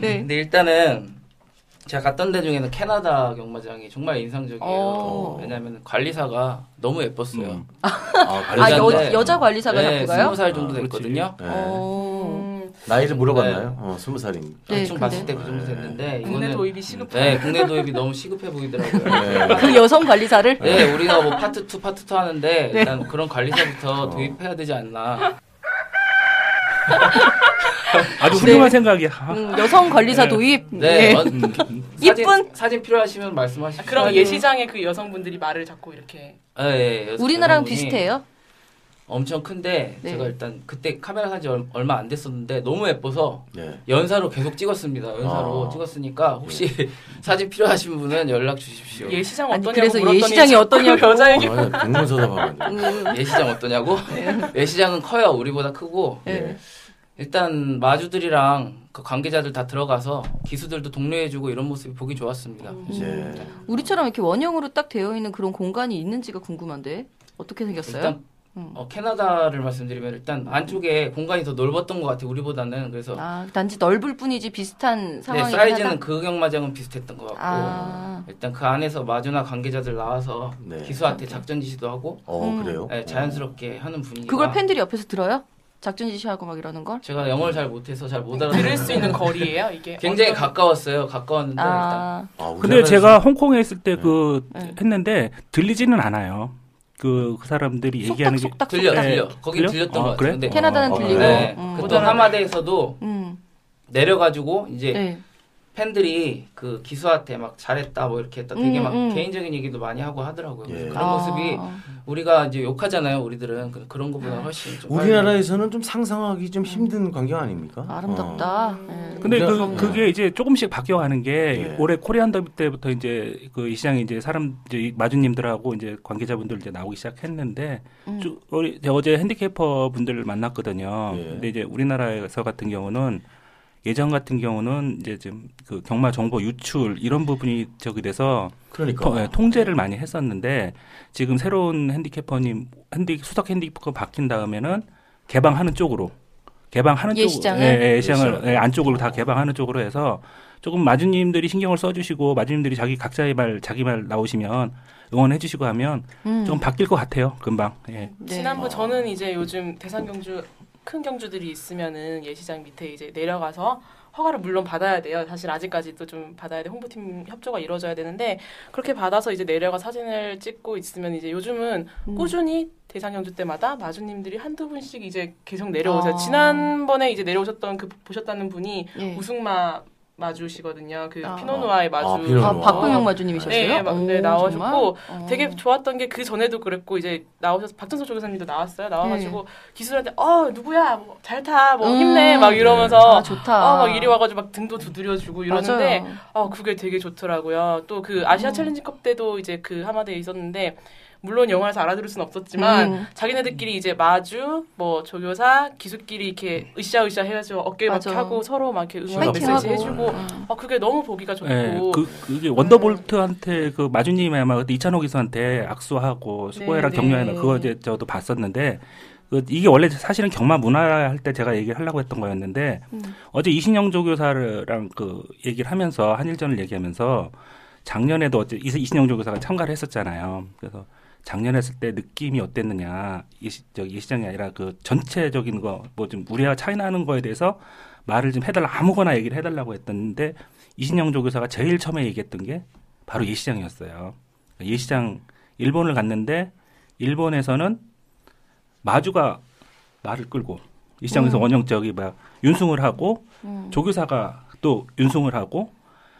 네. 근데 일단은 제가 갔던 데 중에는 캐나다 경마장이 정말 인상적이에요. 왜냐하면 관리사가 너무 예뻤어요. 음. 아, 아 여, 여자 관리사가 네, 예쁜가요? 스무 살 정도 됐거든요. 아, 네. 나이를 물어봤나요? 네. 어, 스무 살인. 네, 대충 봤을 때 그 정도 됐는데. 이거는, 국내 도입이 시급해. 네, 국내 도입이 너무 시급해 보이더라고요. 네. 그 여성 관리사를? 네, 우리가 뭐 파트 이, 파트 이 하는데 일단 네. 그런 관리사부터 어. 도입해야 되지 않나. 아주 훌륭한 네. 생각이야. 음, 여성 관리사 네. 도입. 네. 예쁜 사진, 사진 필요하시면 말씀하시죠. 아, 그럼 예시장에 그 여성분들이 말을 잡고 이렇게. 아, 예, 우리나라랑 비슷해요? 엄청 큰데 네. 제가 일단 그때 카메라 산지 얼마 안 됐었는데 너무 예뻐서 네. 연사로 계속 찍었습니다. 연사로 아. 찍었으니까 혹시 네. 사진 필요하신 분은 연락 주십시오. 예시장 어떠냐고. 아니, 그래서 예시장이 어떠냐고 여자에게. 음. 예시장 어떠냐고? 네. 예시장은 커요. 우리보다 크고. 네. 일단 마주들이랑 그 관계자들 다 들어가서 기수들도 독려해주고 이런 모습이 보기 좋았습니다. 음. 예. 우리처럼 이렇게 원형으로 딱 되어 있는 그런 공간이 있는지가 궁금한데 어떻게 생겼어요? 일단 음. 어, 캐나다를 말씀드리면 일단 안쪽에 공간이 더 넓었던 것 같아요. 우리보다는. 그래서 아, 단지 넓을 뿐이지 비슷한 상황이. 네, 사이즈는 하다? 그 경마장은 비슷했던 것 같고 아. 일단 그 안에서 마주나 관계자들 나와서 네. 기수한테 작전 지시도 하고 어, 음. 그래요? 네, 자연스럽게 어. 하는 분위기가. 그걸 팬들이 옆에서 들어요? 작전 지시하고 막 이러는 걸? 제가 영어를 잘 못해서 잘 못 알아듣는 들을 수 있는 거리예요, 이게? 굉장히 어떤... 가까웠어요. 가까웠는데 아... 일단. 아, 근데 제가 홍콩에 있을 때 그 네. 네. 했는데 들리지는 않아요. 그, 그 사람들이 속닥, 얘기하는 속닥, 게 들려, 속닥. 들려. 네. 거기 들려? 들렸던 아, 것 같아요. 그래? 캐나다는 어, 들리고 네. 음. 그 또 하마대에서도 음. 내려가지고 이제 네. 팬들이 그 기수한테 막 잘했다 뭐 이렇게 했다 되게 음, 막 음. 개인적인 얘기도 많이 하고 하더라고요. 예. 그런 아. 모습이 우리가 이제 욕하잖아요. 우리들은 그런 것보다 훨씬 좀 우리나라에서는 빨리... 좀 상상하기 좀 힘든 광경 아닙니까? 아름답다. 어. 네. 근데 그, 그게 이제 조금씩 바뀌어가는 게 예. 올해 코리안 더비 때부터 이제 그 이 시장에 이제 사람 이제 마주님들하고 이제 관계자분들 이제 나오기 시작했는데 음. 쭉, 어제 핸디캐퍼 분들을 만났거든요. 예. 근데 이제 우리나라에서 같은 경우는 예전 같은 경우는 이제 지금 그 경마 정보 유출 이런 부분이 저기 돼서 그러니까. 통, 네, 통제를 많이 했었는데 지금 새로운 핸디캐퍼님 핸디 수석 핸디캐퍼가 바뀐 다음에는 개방하는 쪽으로 개방하는 예시장을? 쪽 예, 예시장을 예, 안쪽으로 다 개방하는 쪽으로 해서 조금 마주님들이 신경을 써주시고 마주님들이 자기 각자의 말 자기 말 나오시면 응원해주시고 하면 음. 좀 바뀔 것 같아요 금방. 예. 네. 지난번 저는 이제 요즘 대산경주 큰 경주들이 있으면은 예시장 밑에 이제 내려가서 허가를 물론 받아야 돼요. 사실 아직까지도 좀 받아야 돼. 홍보팀 협조가 이루어져야 되는데 그렇게 받아서 이제 내려가 사진을 찍고 있으면 이제 요즘은 음. 꾸준히 대상 경주 때마다 마주님들이 한두 분씩 이제 계속 내려오세요. 아. 지난번에 이제 내려오셨던 그 보셨다는 분이 예. 우승마 마주시거든요. 그 아. 피노누아의 마주. 아, 피노누아. 박동영 마주님이셨어요? 네, 네, 오, 네 나오셨고 오. 되게 좋았던 게 그 전에도 그랬고 이제 나오셔서 박천서 조교사님도 나왔어요. 나와가지고 네. 기술한테 어 누구야 뭐, 잘 타, 뭐 힘내 음. 막 이러면서 네. 아, 좋다. 어, 막 이리 와가지고 막 등도 두드려주고 이러는데 어, 그게 되게 좋더라고요. 또 그 아시아챌린지컵 때도 이제 그 하마대에 있었는데. 물론 영어에서 알아들을 수는 없었지만 음. 자기네들끼리 이제 마주, 뭐 조교사, 기수끼리 이렇게 으쌰으쌰 해가지고 어깨 막 하고 서로 막 이렇게 응원 메시지 해주고 아. 아, 그게 너무 보기가 좋고 네, 그, 그게 원더볼트한테 그 마주님이 아마 그때 이찬호 기수한테 악수하고 수고해라 네, 격려해라 네. 그거 이제 저도 봤었는데 그 이게 원래 사실은 경마 문화 할 때 제가 얘기를 하려고 했던 거였는데 음. 어제 이신영 조교사랑 그 얘기를 하면서 한일전을 얘기하면서 작년에도 어째 이신영 조교사가 참가를 했었잖아요. 그래서 작년에 했을 때 느낌이 어땠느냐. 예시, 저기 예시장이 아니라 그 전체적인 거, 뭐 좀 우리와 차이나는 거에 대해서 말을 좀 해달라, 아무거나 얘기를 해달라고 했던데, 이신영 조교사가 제일 처음에 얘기했던 게 바로 예시장이었어요. 예시장, 일본을 갔는데, 일본에서는 마주가 말을 끌고, 예시장에서 음. 원형적이 막 윤승을 하고, 음. 조교사가 또 윤승을 하고,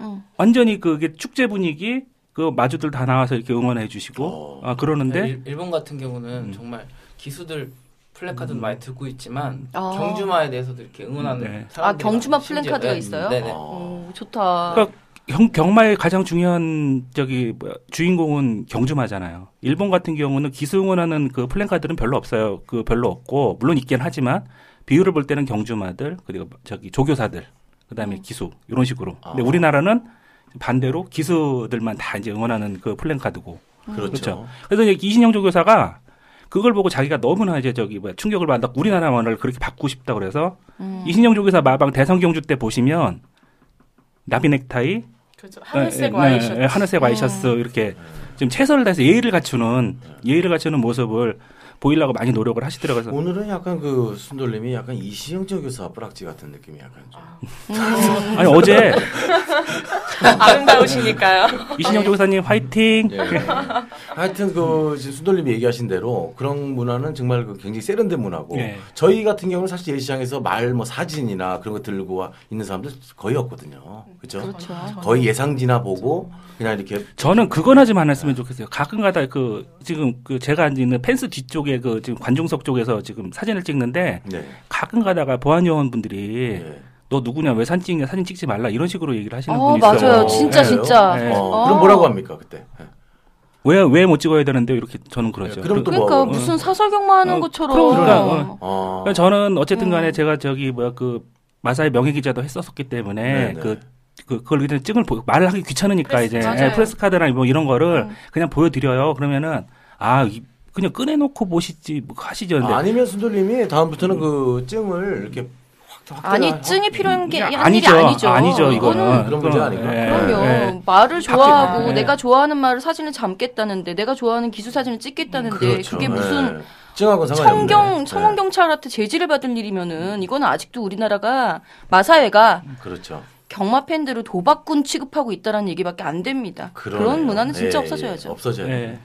음. 완전히 그게 축제 분위기, 그 마주들 다 나와서 이렇게 응원해 주시고 어. 아 그러는데 일, 일본 같은 경우는 음. 정말 기수들 플래카드도 음. 많이 들고 있지만 아. 경주마에 대해서도 이렇게 응원하는 네. 아 경주마 플래카드가 있어요? 네. 네네. 오, 좋다. 그러니까 경, 경마의 가장 중요한 저기 뭐야, 주인공은 경주마잖아요. 일본 같은 경우는 기수 응원하는 그 플래카드는 별로 없어요. 그 별로 없고 물론 있긴 하지만 비율을 볼 때는 경주마들 그리고 저기 조교사들 그다음에 음. 기수 이런 식으로. 아. 근데 우리나라는 반대로 기수들만 다 이제 응원하는 그 플랜카드고. 그렇죠. 그렇죠. 그래서 이제 이신영 조교사가 그걸 보고 자기가 너무나 이제 저기 뭐야 충격을 받았다. 우리나라 문화를 그렇게 바꾸고 싶다 그래서 음. 이신영 조교사 마방 대성 경주 때 보시면 나비 넥타이, 그렇죠. 하늘색 네, 와이셔츠. 네, 하늘색 와이셔츠 음. 이렇게 좀 최선을 다해서 예의를 갖추는 예의를 갖추는 모습을 보이려고 많이 노력을 하시더라고요. 오늘은 약간 그 순돌님이 약간 이시영적 교사 뿌락지 같은 느낌이 약간 좀. 음. 아니 어제 아름다우시니까요. 이신영 교사님 화이팅. 네. 하여튼 그 지금 순돌님이 얘기하신 대로 그런 문화는 정말 그 굉장히 세련된 문화고 네. 저희 같은 경우는 사실 예시장에서 말 뭐 사진이나 그런 거 들고 있는 사람들 거의 없거든요. 그렇죠? 그렇죠. 거의 예상지나 보고 그냥 이렇게. 저는 그건 하지 말았으면 좋겠어요. 가끔가다 그 지금 그 제가 앉아 있는 펜스 뒤쪽에 그 지금 관중석 쪽에서 지금 사진을 찍는데 네. 가끔 가다가 보안 요원분들이 네. 너 누구냐 왜 사진 찍냐 사진 찍지 말라 이런 식으로 얘기를 하시는 어, 분이 맞아요. 있어요. 맞아요, 진짜 네. 진짜. 네. 어. 그럼 뭐라고 합니까 그때? 네. 왜, 왜 못 찍어야 되는데 이렇게 저는 그러죠. 네, 그럼 또 그러니까 뭐, 무슨 사설경마 하는 어, 것처럼. 그러니까 어. 어. 그러니까 저는 어쨌든간에 음. 제가 저기 뭐야 그 마사의 명예 기자도 했었었기 때문에 네, 네. 그. 그, 그걸 그냥 찍을 말을 하기 귀찮으니까 프레스, 이제 네, 프레스 카드나 뭐 이런 거를 음. 그냥 보여드려요. 그러면은 아. 이, 그냥 꺼내놓고 보시지 뭐 하시죠. 근데. 아니면 순돌님이 다음부터는 그 증을 이렇게 확 아니 확, 증이 필요한 게 아니죠. 일이 아니죠. 아니죠. 이거는 그런 문제 아닌가. 예, 그럼요. 예. 말을 좋아하고 예. 내가 좋아하는 말을 사진을 담겠다는데 내가 좋아하는 기수 사진을 찍겠다는데 그렇죠. 그게 무슨 증하고 예. 청경 청원 경찰한테 제지를 받을 일이면은 이거는 아직도 우리나라가 마사회가 그렇죠. 경마 팬들을 도박꾼 취급하고 있다라는 얘기밖에 안 됩니다. 그러네요. 그런 문화는 진짜 예, 없어져야죠. 예, 없어져야 예.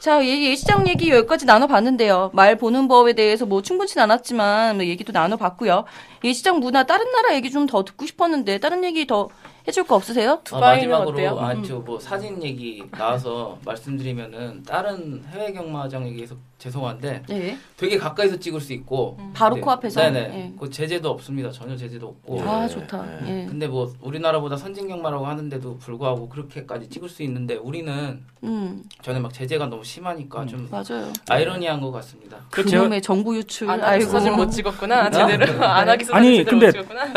자, 예시장 얘기 여기까지 나눠봤는데요. 말 보는 법에 대해서 뭐 충분치 않았지만 얘기도 나눠봤고요. 예시장 문화 다른 나라 얘기 좀 더 듣고 싶었는데 다른 얘기 더 해줄 거 없으세요? 두바이는 아, 마지막으로 아, 저 뭐 사진 얘기 나와서 말씀드리면은 다른 해외 경마장 얘기해서 죄송한데 네. 되게 가까이서 찍을 수 있고 음. 바로 코앞에서 네네 네. 그 제재도 없습니다. 전혀 제재도 없고 아 좋다. 네. 예. 근데 뭐 우리나라보다 선진 경마라고 하는데도 불구하고 그렇게까지 찍을 수 있는데 우리는 음. 저는 막 제재가 너무 심하니까 음. 좀 맞아요. 아이러니한 것 같습니다. 그놈의 정보 유출 안 아이고 사진 못 찍었구나 제대로 네. 안 하기 사진 아니 근데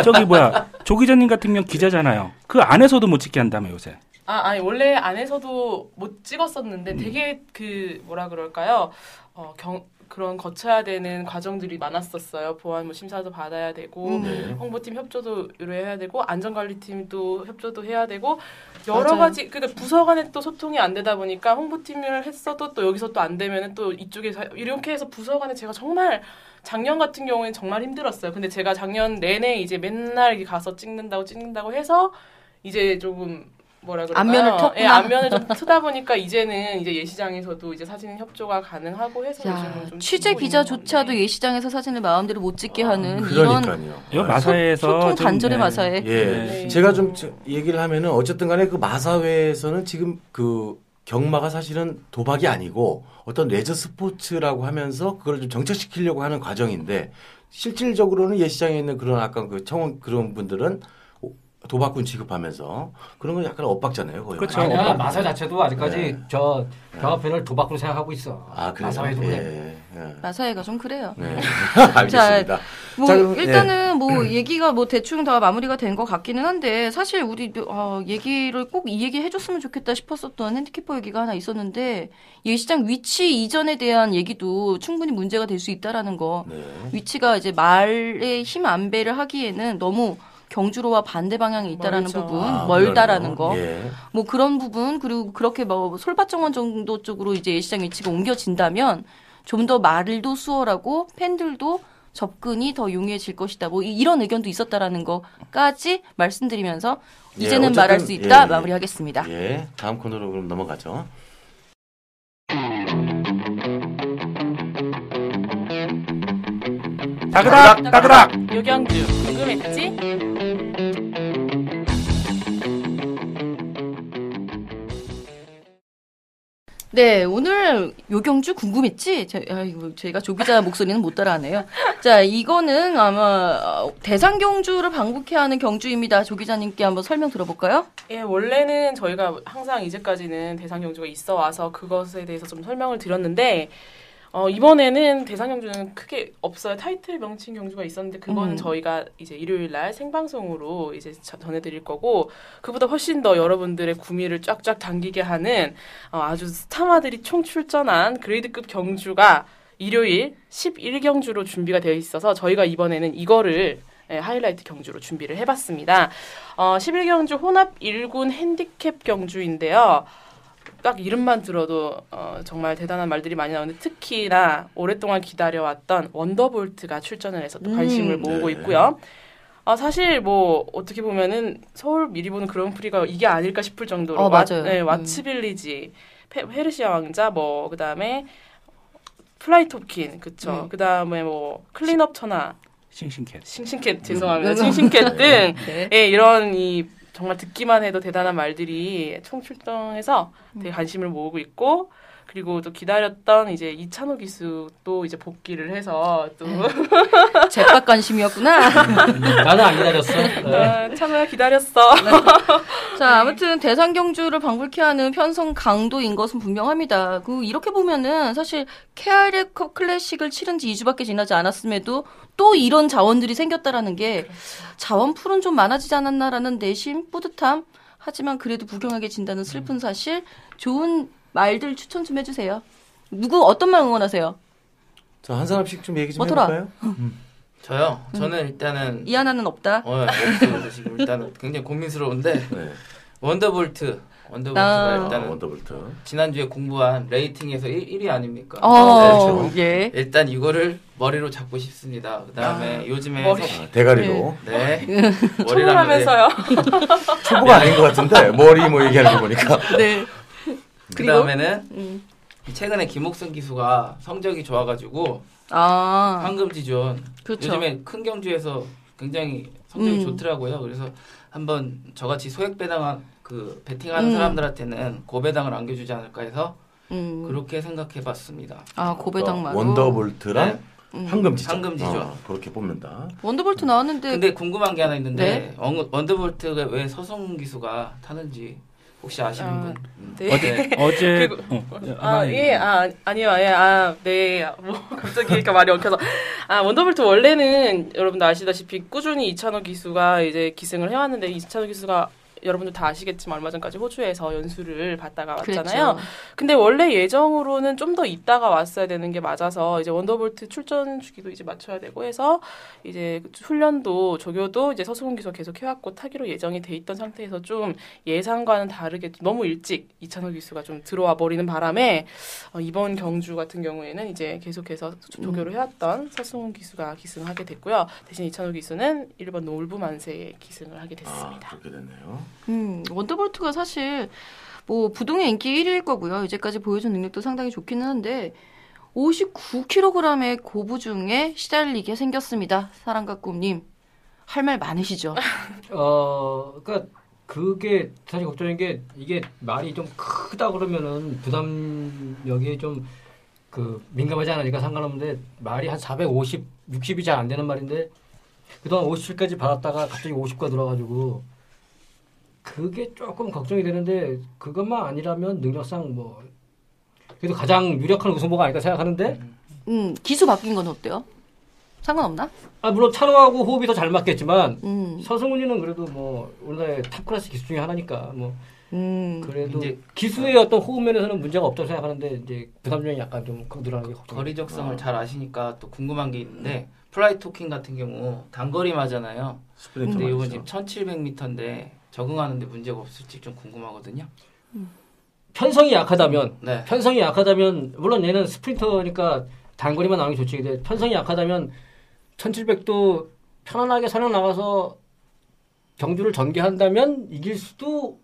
저기 뭐야 조 기자님 같은 경우 기자잖아요. 그 안에서도 못 찍게 한다며 요새. 아, 아니 원래 안에서도 못 찍었었는데 음. 되게 그 뭐라 그럴까요? 어, 경, 그런 거쳐야 되는 과정들이 많았었어요. 보안 뭐 심사도 받아야 되고 네. 홍보팀 협조도 의뢰해야 되고 안전관리팀도 협조도 해야 되고 여러 맞아요. 가지 그러니까 부서 간에 또 소통이 안 되다 보니까 홍보팀을 했어도 또 여기서 또 안 되면은 또 이쪽에 이렇게 해서 부서 간에 제가 정말 작년 같은 경우에는 정말 힘들었어요. 근데 제가 작년 내내 이제 맨날 가서 찍는다고 찍는다고 해서 이제 조금 뭐라 그럴까요? 안면을 텄구나. 예, 안면을 좀 트다 보니까 이제는 이제 예시장에서도 이제 사진 협조가 가능하고 해서 야, 좀 취재 기자조차도 예시장에서 사진을 마음대로 못 찍게 아, 하는 그러니까요. 이런 마사회에서 소통 단절의 네. 마사회. 예, 네. 네. 제가 좀 얘기를 하면은 어쨌든간에 그 마사회에서는 지금 그 경마가 사실은 도박이 아니고 어떤 레저 스포츠라고 하면서 그걸 좀 정착시키려고 하는 과정인데 실질적으로는 예시장에 있는 그런 아까 그 청원 그런 분들은. 도박꾼 취급하면서 그런 건 약간 엇박자네요. 거의. 그렇죠. 아니야, 마사 자체도 아직까지 네. 저 경합회를 도박으로 생각하고 있어. 아, 그래요? 마사회도 그래. 예, 예. 마사회가 좀 그래요. 네. 알겠습니다. 자, 뭐 자, 그럼, 일단은 예. 뭐 얘기가 뭐 대충 다 마무리가 된 것 같기는 한데 사실 우리 어, 얘기를 꼭 이 얘기 해줬으면 좋겠다 싶었었던 핸디캐퍼 얘기가 하나 있었는데 예시장 위치 이전에 대한 얘기도 충분히 문제가 될 수 있다라는 거. 네. 위치가 이제 말의 힘 안배를 하기에는 너무 경주로와 반대 방향이 있다라는 멀죠. 부분, 아, 멀다라는 거, 예. 뭐 그런 부분 그리고 그렇게 뭐 솔밭정원 정도 쪽으로 이제 예시장 위치가 옮겨진다면 좀 더 말도 수월하고 팬들도 접근이 더 용이해질 것이다. 뭐 이런 의견도 있었다라는 거까지 말씀드리면서 예, 이제는 어쨌든, 말할 수 있다 예, 마무리하겠습니다. 예, 다음 코너로 그럼 넘어가죠. 따그락 따그락 요경주 궁금했지? 네 오늘 요경주 궁금했지? 제, 아, 이거 제가 조 기자 목소리는 못 따라하네요. 자 이거는 아마 대상 경주를 방북해야 하는 경주입니다. 조 기자님께 한번 설명 들어볼까요? 예 원래는 저희가 항상 이제까지는 대상 경주가 있어 와서 그것에 대해서 좀 설명을 드렸는데 어, 이번에는 대상 경주는 크게 없어요. 타이틀 명칭 경주가 있었는데, 그거는 음. 저희가 이제 일요일 날 생방송으로 이제 전해드릴 거고, 그보다 훨씬 더 여러분들의 구미를 쫙쫙 당기게 하는 어, 아주 스타마들이 총 출전한 그레이드급 경주가 일요일 십일 경주로 준비가 되어 있어서 저희가 이번에는 이거를 네, 하이라이트 경주로 준비를 해봤습니다. 어, 십일 경주 혼합 일 군 핸디캡 경주인데요. 딱 이름만 들어도 어, 정말 대단한 말들이 많이 나오는데 특히나 오랫동안 기다려왔던 원더볼트가 출전을 해서 또 관심을 음, 모으고 네. 있고요. 아, 사실 뭐 어떻게 보면은 서울 미리 보는 그랑프리가 이게 아닐까 싶을 정도로 어, 왓, 네, 왓츠빌리지, 음. 페르시아왕자, 뭐 그다음에 플라이톱킨, 그쵸. 음. 그다음에 뭐 클린업 천하, 싱싱캣, 싱싱캣 죄송합니다, 싱싱캣 등 네. 예, 이런 이 정말 듣기만 해도 대단한 말들이 총출동해서 되게 관심을 모으고 있고. 그리고 또 기다렸던 이제 이찬호 기수 또 이제 복귀를 해서 또 제빡 관심이었구나. 나는 안 기다렸어. 네. 찬호야 기다렸어. 자, 아무튼 대상 경주를 방불케 하는 편성 강도인 것은 분명합니다. 그 이렇게 보면은 사실 케이알에프컵 클래식을 치른 지 이 주밖에 지나지 않았음에도 또 이런 자원들이 생겼다라는 게 자원 풀은 좀 많아지지 않았나라는 내심 뿌듯함. 하지만 그래도 구경하게 진다는 슬픈 사실. 좋은 말들 추천 좀 해주세요. 누구 어떤 말 응원하세요? 저 한 사람씩 좀 얘기 좀 뭐더라? 해볼까요? 음. 저요? 저는 일단은 이하나는 없다. 어, 지금 일단은 굉장히 고민스러운데 네. 원더볼트 원더볼트가 아~ 일단 아, 원더볼트 지난주에 공부한 레이팅에서 일 위 아닙니까? 어, 네, 예. 일단 이거를 머리로 잡고 싶습니다. 그다음에 아, 요즘에 머리. 서... 아, 대가리로 네, 네. 초보라면서요? 초보가 아닌 것 같은데 머리 뭐 얘기하는 거 보니까 네. 그 다음에는 음. 최근에 김옥송 기수가 성적이 좋아가지고 아~ 황금지존 그렇죠. 요즘에 큰 경주에서 굉장히 성적이 음. 좋더라고요. 그래서 한번 저같이 소액 배당한 그 베팅하는 음. 사람들한테는 고배당을 안겨주지 않을까 해서 음. 그렇게 생각해봤습니다. 아 고배당만 원더볼트랑 네. 황금지존, 황금지존. 아, 그렇게 뽑는다. 원더볼트 나왔는데 근데 궁금한 게 하나 있는데 네? 원더볼트가 왜 서승훈 기수가 타는지. 혹시 아시는 아, 분? 네. 어제 어제 어, 아, 예, 아, 아니요, 예, 아, 네, 뭐 갑자기 그러니까 말이 엉켜서 아 원더볼트 원래는 여러분들 아시다시피 꾸준히 이찬호 기수가 이제 기승을 해왔는데 이찬호 기수가 여러분들 다 아시겠지만 얼마 전까지 호주에서 연수를 받다가 왔잖아요. 그렇죠. 근데 원래 예정으로는 좀 더 있다가 왔어야 되는 게 맞아서 이제 원더볼트 출전 주기도 이제 맞춰야 되고 해서 이제 훈련도 조교도 이제 서승훈 기수 계속 해왔고 타기로 예정이 돼 있던 상태에서 좀 예상과는 다르게 너무 일찍 이찬호 기수가 좀 들어와 버리는 바람에 어 이번 경주 같은 경우에는 이제 계속해서 조교로 해왔던 서승훈 기수가 기승하게 됐고요. 대신 이찬호 기수는 일본 노을부만세에 기승을 하게 됐습니다. 아, 그렇게 됐네요. 음, 원더볼트가 사실 뭐 부동의 인기 일 위일 거고요. 이제까지 보여준 능력도 상당히 좋기는 한데 오십구 킬로그램의 고부중에 시달리게 생겼습니다. 사랑과 꿈님 할 말 많으시죠? 어, 그러니까 그게 사실 걱정인 게 이게 말이 좀 크다 그러면은 부담력이 좀 그 민감하지 않으니까 상관없는데 말이 한 사백오십, 육십이 잘 안 되는 말인데 그동안 오십칠까지 받았다가 갑자기 오십과 들어가지고. 그게 조금 걱정이 되는데 그것만 아니라면 능력상 뭐 그래도 가장 유력한 우승 후보가 아닐까 생각하는데 음 기수 바뀐 건 어때요? 상관없나? 아 물론 찬호하고 호흡이 더 잘 맞겠지만 음. 서승훈이는 그래도 뭐 우리나라의 탑클래스 기수 중에 하나니까 뭐 음. 그래도 이제 기수의 어떤 호흡 면에서는 문제가 없다고 생각하는데 이제 부담이 약간 좀 늘어나는 게 걱정. 거리적성을 아. 잘 아시니까 또 궁금한 게 있는데 플라이토킹 같은 경우 단거리 맞잖아요. 근데 이건 지금 천칠백 미터인데. 적응하는데 문제가 없을지 좀 궁금하거든요. 음. 편성이 약하다면, 네. 편성이 약하다면 물론 얘는 스프린터니까 단거리만 나오는 게 좋지. 근데 편성이 약하다면 천칠백도 편안하게 선행 나가서 경주를 전개한다면 이길 수도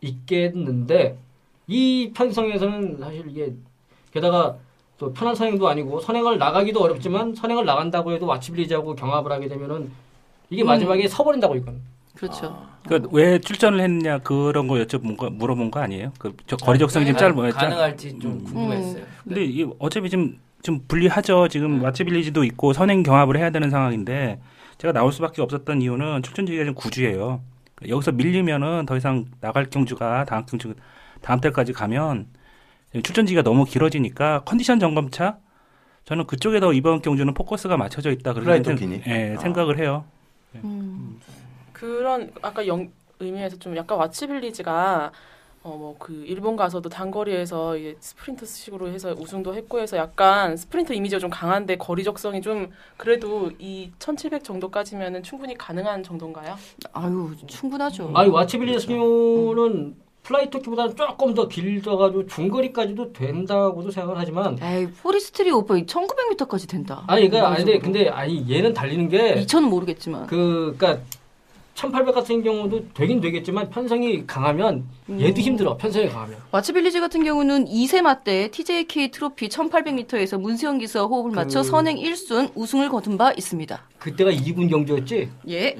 있겠는데 이 편성에서는 사실 이게 게다가 또 편한 선행도 아니고 선행을 나가기도 어렵지만 선행을 나간다고 해도 왓츠빌리지하고 경합을 하게 되면은 이게 마지막에 음. 서버린다고 이건. 그렇죠. 아. 그 왜 출전을 했냐 그런 거 여쭤본 거 물어본 거 아니에요? 그 저 거리적성이 좀 짧은 거였죠. 가능할지 좀 음. 궁금했어요. 근데 이게 어차피 지금 좀 불리하죠. 지금 왓츠빌리지도 있고 선행 경합을 해야 되는 상황인데 제가 나올 수밖에 없었던 이유는 출전지가 좀 구주예요. 여기서 밀리면은 더 이상 나갈 경주가 다음 경주 다음 달까지 가면 출전지가 너무 길어지니까 컨디션 점검차 저는 그쪽에 더 이번 경주는 포커스가 맞춰져 있다 그런 생각, 예, 아. 생각을 해요. 음. 그런 아까 영, 의미에서 좀 약간 왓츠빌리지가 어 뭐 그 일본 가서도 단거리에서 이제 스프린터식으로 해서 우승도 했고 해서 약간 스프린터 이미지가 좀 강한데 거리 적성이 좀 그래도 이 천칠백 정도까지면은 충분히 가능한 정도인가요? 아유 충분하죠. 아니 왓츠빌리지 경우는 플라이토끼보다는 조금 더 길어가지고 중거리까지도 된다고도 생각을 하지만. 에이 포리스트리 오빠 천구백 미터까지 된다. 아니 그러니까 아니 근데 아니 얘는 달리는 게 이천은 모르겠지만 그 그러니까. 천팔백 같은 경우도 되긴 되겠지만 편성이 강하면 얘도 힘들어. 편성이 강하면. 왓츠빌리지 같은 경우는 이 세 맞대 티제이케이 트로피 천팔백 미터에서 문세영 기수와 호흡을 그... 맞춰 선행 일 순 우승을 거둔 바 있습니다. 그때가 이 군 경주였지? 예.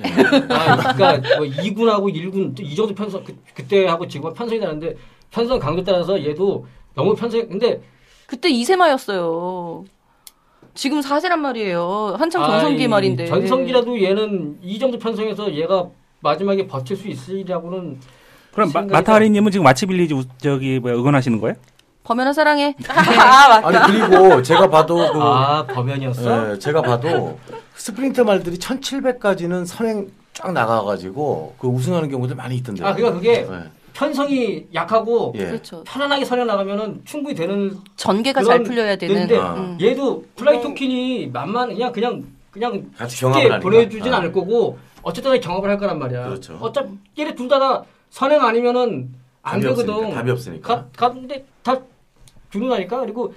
아, 그러니까 뭐 이 군하고 일 군 이 정도 편성 그, 그때하고 지금 편성이 다른데 편성 강도 따라서 얘도 너무 편성. 근데 그때 이 세마였어요. 지금 사 세란 말이에요. 한창 전성기 아이, 말인데. 전성기라도 얘는 이 정도 편성에서 얘가 마지막에 버틸 수 있으리라고는. 그럼 마, 마타하리님은 지금 왓츠빌리지 저기 뭐야 응원하시는 거예요? 범연아 사랑해. 아, 맞다. 아니 그리고 제가 봐도 그, 아 범연이었어. 예, 제가 봐도 스프린터 말들이 천칠백까지는 선행 쫙 나가가지고 그 우승하는 경우들 많이 있던데요. 아 그러니까 그게. 예. 편성이 약하고 예. 그렇죠. 편안하게 선행 나가면은 충분히 되는 전개가 잘 풀려야 되는데 아. 음. 얘도 플라이토킨이 만만 그냥 그냥 그냥 쉽게 보내주진 아. 않을 거고 어쨌든 경합을 할 거란 말이야. 그렇죠. 어차피 얘네 둘 다 선행 아니면은 안 되거든. 답이 없으니까. 가는데 다 주문하니까 그리고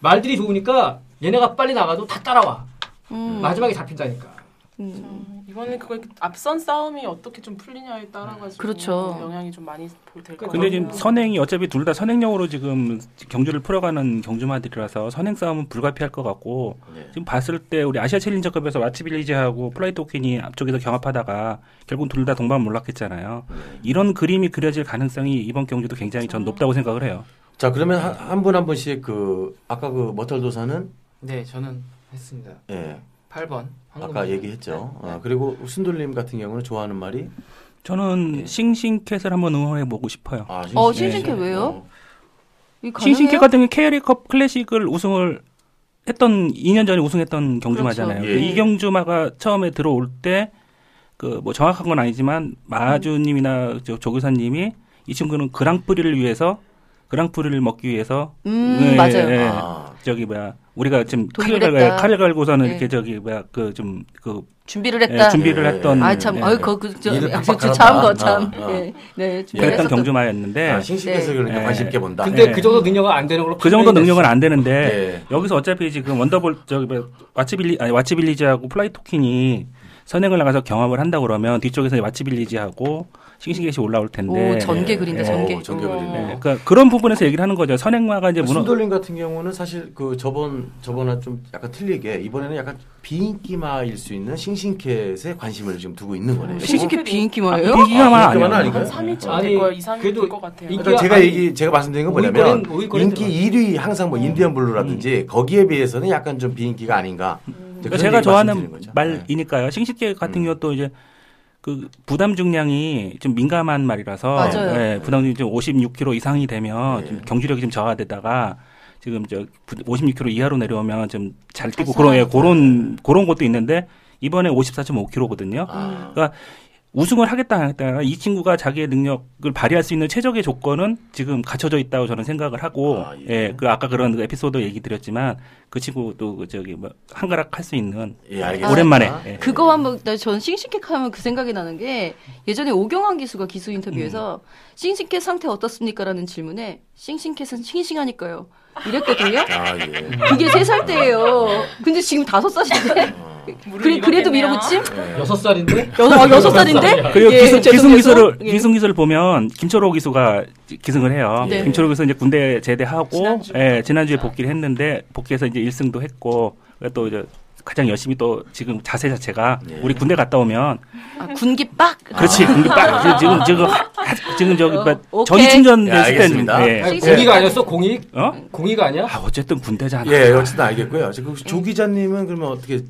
말들이 좋으니까 얘네가 빨리 나가도 다 따라와. 음. 마지막에 잡힌다니까. 음. 이번에 그거 앞선 싸움이 어떻게 좀 풀리냐에 따라가지고 그렇죠. 영향이 좀 많이 될 것 같아요. 근데 지금 선행이 어차피 둘 다 선행력으로 지금 경주를 풀어가는 경주마들이라서 선행 싸움은 불가피할 것 같고 네. 지금 봤을 때 우리 아시아챌린지컵에서 왓츠빌리지하고 플라이토퀸이 앞쪽에서 경합하다가 결국 둘 다 동반 몰락했잖아요. 네. 이런 그림이 그려질 가능성이 이번 경주도 굉장히 전 높다고 생각을 해요. 자 그러면 한 분 한 분씩 그 아까 그 머털도사는 네 저는 했습니다. 예. 네. 팔 번. 아까 얘기했죠. 네, 네. 아, 그리고 순돌님 같은 경우는 좋아하는 말이? 저는 네. 싱싱캣을 한번 응원해보고 싶어요. 아, 싱싱. 어, 싱싱캣 네. 왜요? 싱싱캣 같은 경우는 캐리컵 클래식을 우승을 했던, 이 년 전에 우승했던 경주마잖아요. 그렇죠. 예. 이 경주마가 처음에 들어올 때, 그, 뭐 정확한 건 아니지만, 마주님이나 조교사님이 이 친구는 그랑프리를 위해서, 그랑프리를 먹기 위해서. 음, 네, 맞아요. 네. 아. 저기 뭐야. 우리가 지금 칼을 갈고 칼을 갈고서는 네. 이렇게 저기 뭐야 그 좀 그 준비를 했다. 예, 준비를 예, 했던. 아 참, 아유 그그저참거참 예, 네. 그랬던 경주마였는데. 아, 신식해서 그러니까 관심 있게 본다. 근데 예. 그 정도 능력은 안 되는 걸로. 그 정도 능력은 안 되는데 예. 여기서 어차피 지금 원더볼트 저기 뭐 왓츠빌리 아니 왓츠빌리지하고 플라이토킨이 선행을 나가서 경합을 한다 그러면 뒤쪽에서 왓츠빌리지하고 싱싱캣이 올라올 텐데. 오, 전개 그린다, 예, 전개. 오, 전개 그린다. 예, 그러니까 그런 부분에서 얘기를 하는 거죠. 선행마가 이제 무너. 순돌림 같은 경우는 사실 그 저번 저번에 좀 약간 틀리게 이번에는 약간 비인기마일 수 있는 싱싱캣에 관심을 지금 두고 있는 거네요. 싱싱캣 비인기마예요? 비인기마 아니에요. 한 삼 위쯤 될 거예요. 이 삼 위 될 것 같아요. 그러니까 제가 얘기 제가 말씀드린 건 뭐냐면 인기 일 위 항상 뭐 인디언 블루라든지 거기에 비해서는 약간 좀 비인기가 아닌가. 그러니까 제가 좋아하는 말이니까요. 싱싱캣 같은 경우 또 이제. 그 부담 중량이 좀 민감한 말이라서 예, 부담이 좀 오십육 킬로그램 이상이 되면 예. 좀 경주력이 좀 저하되다가 지금 저 오십육 킬로그램 이하로 내려오면 좀 잘 뛰고 그런 예, 그런 그런 것도 있는데 이번에 오십사 점 오 킬로그램거든요. 아. 그러니까 우승을 하겠다 하겠다 이 친구가 자기의 능력을 발휘할 수 있는 최적의 조건은 지금 갖춰져 있다고 저는 생각을 하고 아, 예. 예, 그 아까 그런 에피소드 얘기 드렸지만 그 친구도 저기 뭐 한가락 할 수 있는 예, 알겠습니다. 오랜만에 아, 예. 그거 한번 전 싱싱캣 하면 그 생각이 나는 게 예전에 오경환 기수가 기수 인터뷰에서 음. 싱싱캣 상태 어떻습니까라는 질문에 싱싱캣은 싱싱하니까요 이랬거든요. 아, 예. 그게 세 살 때예요. 근데 지금 다섯 살인데 그래, 그래도 밀어붙임? 여섯 살인데? 여섯 살인데? 그리고 기승, 기승 기수를, 기승 기수를 보면 김철호 기수가 기승을 해요. 네. 김철호 기수 이제 군대 제대하고, 지난주, 예, 지난주에 복귀를 했는데, 복귀해서 이제 일 승도 했고, 또 이제 가장 열심히 또 지금 자세 자체가 예. 우리 군대 갔다 오면. 아, 군기 빡! 그렇지, 군기 빡! 지금, 지금, 지금 저기, 어, 전이 충전 됐을 때는. 예. 공의가 아니었어? 공의? 어? 공의가 아니야? 아, 어쨌든 군대잖아. 예, 어쨌든 알겠고요. 지금 조 기자님은 그러면 어떻게.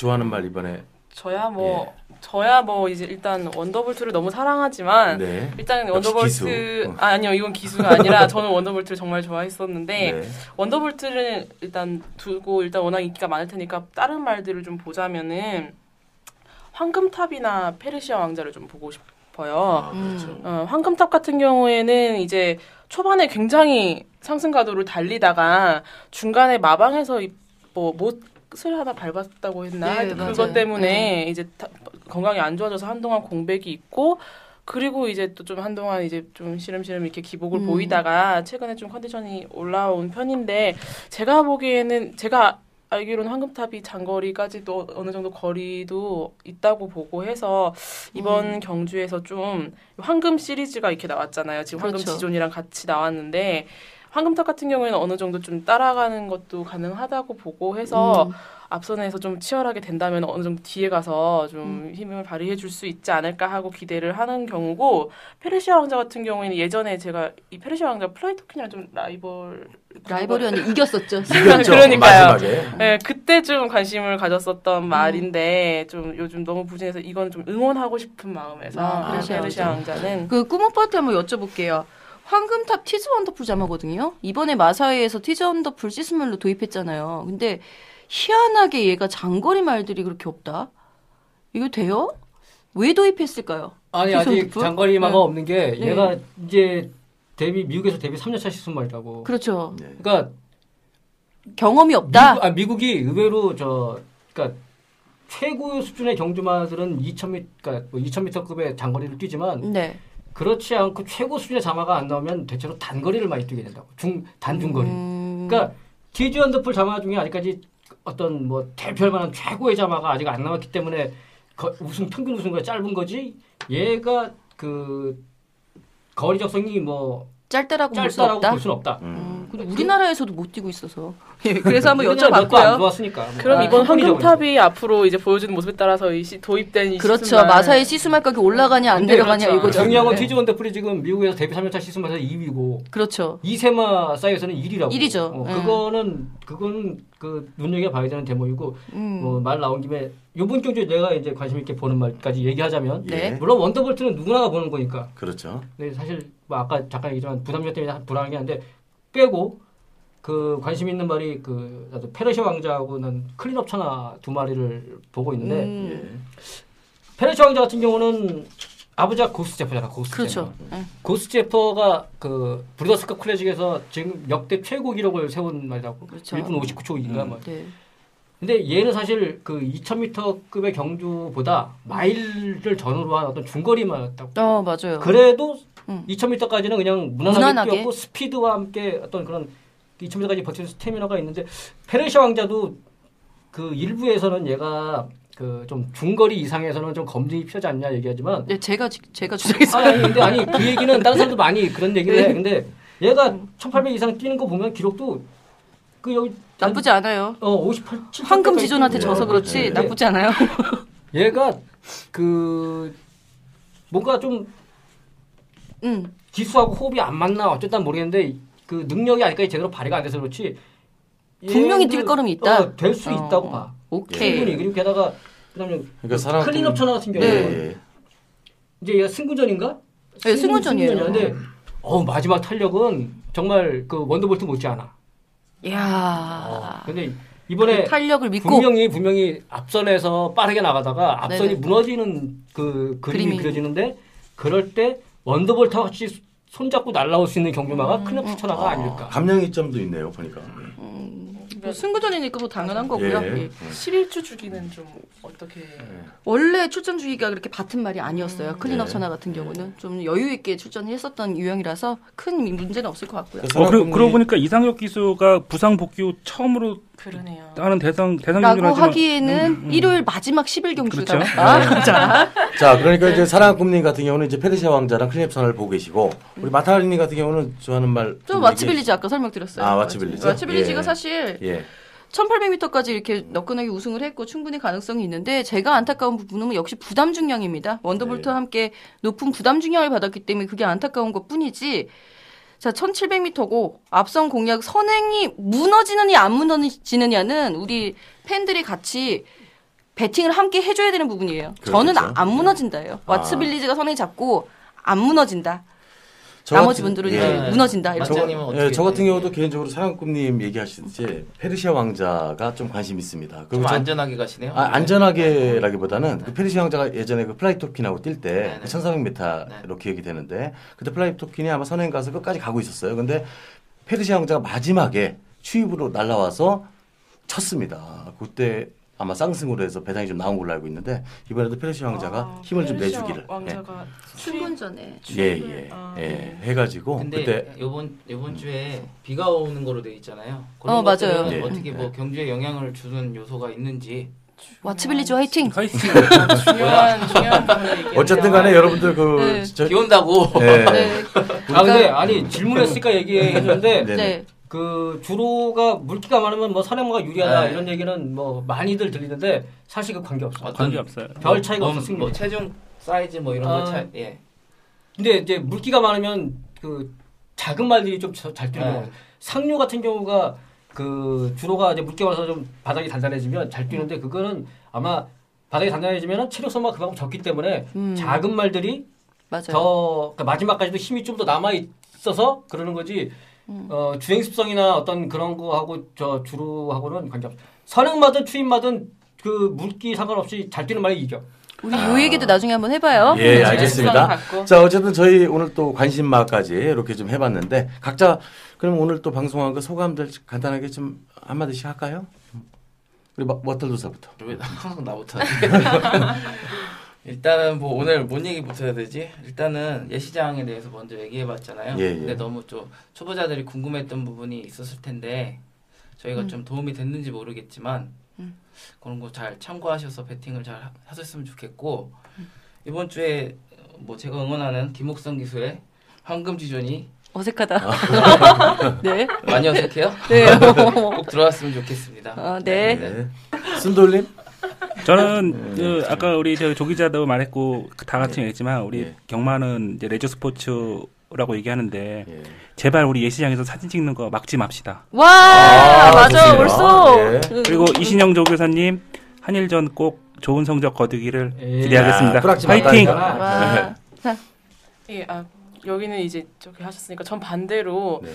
좋아하는 말 이번에 저야 뭐 예. 저야 뭐 이제 일단 원더볼트를 너무 사랑하지만 네. 일단 원더볼트 아, 아니요 이건 기수가 아니라 저는 원더볼트를 정말 좋아했었는데 네. 원더볼트는 일단 두고 일단 워낙 인기가 많을 테니까 다른 말들을 좀 보자면은 황금탑이나 페르시아왕자를 좀 보고 싶. 싶어요. 아, 그렇죠. 어, 황금탑 같은 경우에는 이제 초반에 굉장히 상승가도를 달리다가 중간에 마방에서 뭐 못을 하나 밟았다고 했나? 네, 그것 맞아요. 때문에 네. 이제 다, 건강이 안 좋아져서 한동안 공백이 있고 그리고 이제 또 좀 한동안 이제 좀 시름시름 이렇게 기복을 음. 보이다가 최근에 좀 컨디션이 올라온 편인데 제가 보기에는 제가 알기로는 황금탑이 장거리까지도 어느 정도 거리도 있다고 보고 해서 이번 음. 경주에서 좀 황금 시리즈가 이렇게 나왔잖아요. 지금 그렇죠. 황금지존이랑 같이 나왔는데 황금탑 같은 경우에는 어느 정도 좀 따라가는 것도 가능하다고 보고 해서 음. 앞선에서 좀 치열하게 된다면 어느 정도 뒤에 가서 좀 힘을 발휘해 줄 수 있지 않을까 하고 기대를 하는 경우고 페르시아 왕자 같은 경우에는 예전에 제가 이 페르시아 왕자 플라이토킨이랑 좀 라이벌 라이벌이 아니라 이겼었죠. 그러니까요. 마지막에. 네, 그때 좀 관심을 가졌었던 말인데 좀 요즘 너무 부진해서 이건 좀 응원하고 싶은 마음에서 아, 페르시아, 페르시아 왕자는 그 꿈 오빠한테 한번 여쭤볼게요. 황금탑 티즈 원더풀 자마거든요. 이번에 마사회에서 티즈 원더풀 시스물로 도입했잖아요. 근데 희한하게 얘가 장거리 말들이 그렇게 없다. 이거 돼요? 왜 도입했을까요? 아니 아직 원더풀? 장거리 마가 네. 없는 게 얘가 네. 이제 데뷔 미국에서 데뷔 삼 년 차 시스물이라고. 그렇죠. 네. 그러니까 경험이 없다. 미국, 아, 미국이 의외로 저 그러니까 최고 수준의 경주마들은 이천 미터 그러니까 뭐 이천 미터급의 장거리를 뛰지만. 네. 그렇지 않고 최고 수준의 자마가 안 나오면 대체로 단거리를 많이 뛰게 된다고. 중, 단중거리. 음... 그러니까 티즈 원더풀 자마 중에 아직까지 어떤 뭐 대표할 만한 최고의 자마가 아직 안 나왔기 때문에 거, 우승, 평균 우승보다 짧은 거지 얘가 그 거리 적성이 뭐 짧다라고 볼 수는 없다. 볼 수는 없다. 음. 근데 우리나라에서도 못 뛰고 있어서. 예, 그래서 한번 여쭤봤고요. 안 좋았으니까. 뭐. 그럼 아, 이번 황금탑이 앞으로 이제 보여주는 모습에 따라서 이 시, 도입된 이 그렇죠. 시스만. 마사의 시스말까지 올라가냐 안 내려가냐 그렇죠. 이거죠. 중요한 건 티즈 원더풀이 지금 미국에서 데뷔 삼 년 차 시스마에서 이 위고. 그렇죠. 이 세마 사이에서는 일 위라고. 일 위죠. 어, 그거는 그건 그 눈여겨봐야 되는 대목이고 음. 어, 말 나온 김에 요번 경주에 내가 이제 관심 있게 보는 말까지 얘기하자면 네. 물론 원더볼트는 누구나가 보는 거니까. 그렇죠. 근데 사실 뭐 아까 잠깐 얘기했지만 부담력 때문에 불안한 게 한데 빼고 그 관심 있는 말이 그 나도 페르시아 왕자하고는 클린업 차나 두 마리를 보고 있는데 음. 예. 페르시아 왕자 같은 경우는 아부작 고스 제퍼잖아. 고스 그렇죠. 제퍼. 네. 고스 제퍼가 그 브리더스컵 클래식에서 지금 역대 최고 기록을 세운 말이라고. 그렇죠. 일 분 오십구 초인가 뭐. 음, 네. 근데 얘는 사실 그 이천 미터급의 경주보다 마일을 전후로 한 어떤 중거리만였다고. 어, 맞아요. 그래도 음. 이천 미터까지는 그냥 무난하게, 무난하게 뛰었고 스피드와 함께 어떤 그런 이천 미터까지 버티는 스태미너가 있는데 페르시아 왕자도 그 일부에서는 얘가 그 좀 중거리 이상에서는 좀 검증이 필요하지 않냐 얘기하지만 네, 제가 제가 주장했어요. 아니, 근데 아니 그 얘기는 다른 사람도 많이 그런 얘기를 네. 해. 근데 얘가 천팔백 이상 뛰는 거 보면 기록도 그 여기 나쁘지 않아요. 어, 오십팔 황금지존한테 져서 그렇지 네. 나쁘지 않아요. 얘가 그 뭔가 좀 음. 기수하고 호흡이 안 맞나 어쨌다 모르겠는데 그 능력이 아직까지 제대로 발휘가 안 돼서 그렇지 분명히 뛸 거름이 있다. 어, 될 수 어. 있다고 봐. 오케이. 충분히. 그리고 게다가 그다음에 그러니까 클린업 천하 같은 경우는 네. 이제 얘가 승부전인가? 네, 승부전이에요. 근데 어 마지막 탄력은 정말 그 원더볼트 못지않아. 이야. 어, 근데 이번에 그 탄력을 믿고 분명히 분명히 앞선에서 빠르게 나가다가 앞선이 네네. 무너지는 그 그림이 그림이. 그려지는데 그럴 때 원더볼트와 같이 손잡고 날아올 수 있는 경주마가 음, 클럽 추천화가 음, 아, 아닐까. 감량이점도 있네요, 보니까. 음, 뭐 승부전이니까 뭐 당연한 거고요. 예, 예. 십일 주 주기는 좀 어떻게. 예. 원래 출전 주기가 그렇게 같은 말이 아니었어요. 음, 클린업 예. 천화 같은 경우는. 좀 여유있게 출전을 했었던 유형이라서 큰 문제는 없을 것 같고요. 어, 그러, 그러고 보니까 이상혁 기수가 부상 복귀 후 처음으로. 그러네요. 다른 대상, 대상 경기라고 하지만, 하기에는 음, 음. 일요일 마지막 십일 경주다. 그렇죠? 아, 자. 자, 그러니까 이제 사랑아 꿈님 같은 경우는 이제 페르시아 왕자랑 클립선을 보고 계시고, 우리 음. 마타리님 같은 경우는 좋아하는 말. 좀 왓츠빌리지 아까 설명드렸어요. 아, 왓츠빌리지. 왓츠빌리지가 예. 사실 예. 천팔백 미터까지 이렇게 너끈하게 우승을 했고 충분히 가능성이 있는데 제가 안타까운 부분은 역시 부담 중량입니다. 원더볼트와 예. 함께 높은 부담 중량을 받았기 때문에 그게 안타까운 것 뿐이지. 자, 천칠백 미터고 앞선 공략 선행이 무너지느냐 안 무너지느냐는 우리 팬들이 같이 배팅을 함께 해줘야 되는 부분이에요. 그렇겠죠? 저는 안 무너진다예요. 아. 왓츠빌리지가 선행 잡고 안 무너진다. 나머지 분들은 예. 이제 무너진다. 이렇게. 저, 예, 저 같은 경우도 개인적으로 사랑꾼님 얘기하시듯이 페르시아 왕자가 좀 관심 있습니다. 좀 전, 안전하게 가시네요. 아, 안전하게라기보다는 네. 그 페르시아 왕자가 예전에 그 플라이토킨하고 뛸 때 그 천사백 미터로 네. 기억이 되는데 그때 플라이토킨이 아마 선행 가서 끝까지 가고 있었어요. 근데 페르시아 왕자가 마지막에 추입으로 날아와서 쳤습니다. 그때 아마 쌍승으로 해서 배당이 좀 나온 걸로 알고 있는데 이번에도 페르시아 왕자가 아, 힘을 좀 내주기를 왕자가 예. 출근 전에 예예 예, 아. 예, 해가지고 근데 그때 이번 이번 주에 음. 비가 오는 거로 돼 있잖아요. 어 맞아요. 예. 어떻게 뭐 예. 경제에 영향을 주는 요소가 있는지. 왓츠빌리지 화이팅! 화이팅! 중요한, 중요한 어쨌든 간에 여러분들 그 네. 비 온다고 네. 네. 아 근데 아니 질문했으니까 얘기했는데 네. 그 주로가 물기가 많으면 뭐 산행마가 유리하다 네. 이런 얘기는 뭐 많이들 들리는데 사실 그 관계 없어요. 관계 없어요. 별 차이가 뭐, 없습니다. 뭐 체중 사이즈 뭐 이런 아, 거 차이. 예. 근데 이제 물기가 많으면 그 작은 말들이 좀 잘 뛰는 거예요. 네. 상류 같은 경우가 그 주로가 이제 물기가 많아서 좀 바닥이 단단해지면 잘 뛰는데 그거는 아마 바닥이 단단해지면은 체력 소모가 그만큼 적기 때문에 음. 작은 말들이 맞아요. 더 그러니까 마지막까지도 힘이 좀 더 남아 있어서 그러는 거지. 어 주행 습성이나 어떤 그런 거하고 저 주로하고는 관계없어요. 선행마든 추임마든 그 물기 상관없이 잘 뛰는 말이 이겨. 우리 아. 요 얘기도 나중에 한번 해봐요. 예, 알겠습니다. 자, 어쨌든 저희 오늘 또 관심마까지 이렇게 좀 해봤는데 각자 그럼 오늘 또 방송한 거 소감들 간단하게 좀 한마디씩 할까요? 우리 왓틀도사부터. 왜 항상 나부터? 일단은 뭐 오늘 뭔 얘기부터 해야 되지? 일단은 예시장에 대해서 먼저 얘기해봤잖아요. 예, 예. 근데 너무 좀 초보자들이 궁금했던 부분이 있었을 텐데 저희가 음. 좀 도움이 됐는지 모르겠지만 음. 그런 거 잘 참고하셔서 배팅을 잘 하셨으면 좋겠고 음. 이번 주에 뭐 제가 응원하는 김옥송 기수의 황금지존이 어색하다. 네. 많이 어색해요? 네. 꼭 들어왔으면 좋겠습니다. 어, 네. 네. 네. 순돌림? 저는 네, 그 아까 우리 조 기자도 말했고 다 같이 네. 얘기했지만 우리 네. 경마는 이제 레저 스포츠라고 얘기하는데 네. 제발 우리 예시장에서 사진 찍는 거 막지 맙시다. 와 아, 맞아 벌써. 네. 그리고 이신영 조 교사님 한일전 꼭 좋은 성적 거두기를 예. 기대하겠습니다. 파이팅. 아, 예, 아 여기는 이제 저기 하셨으니까 전 반대로. 네.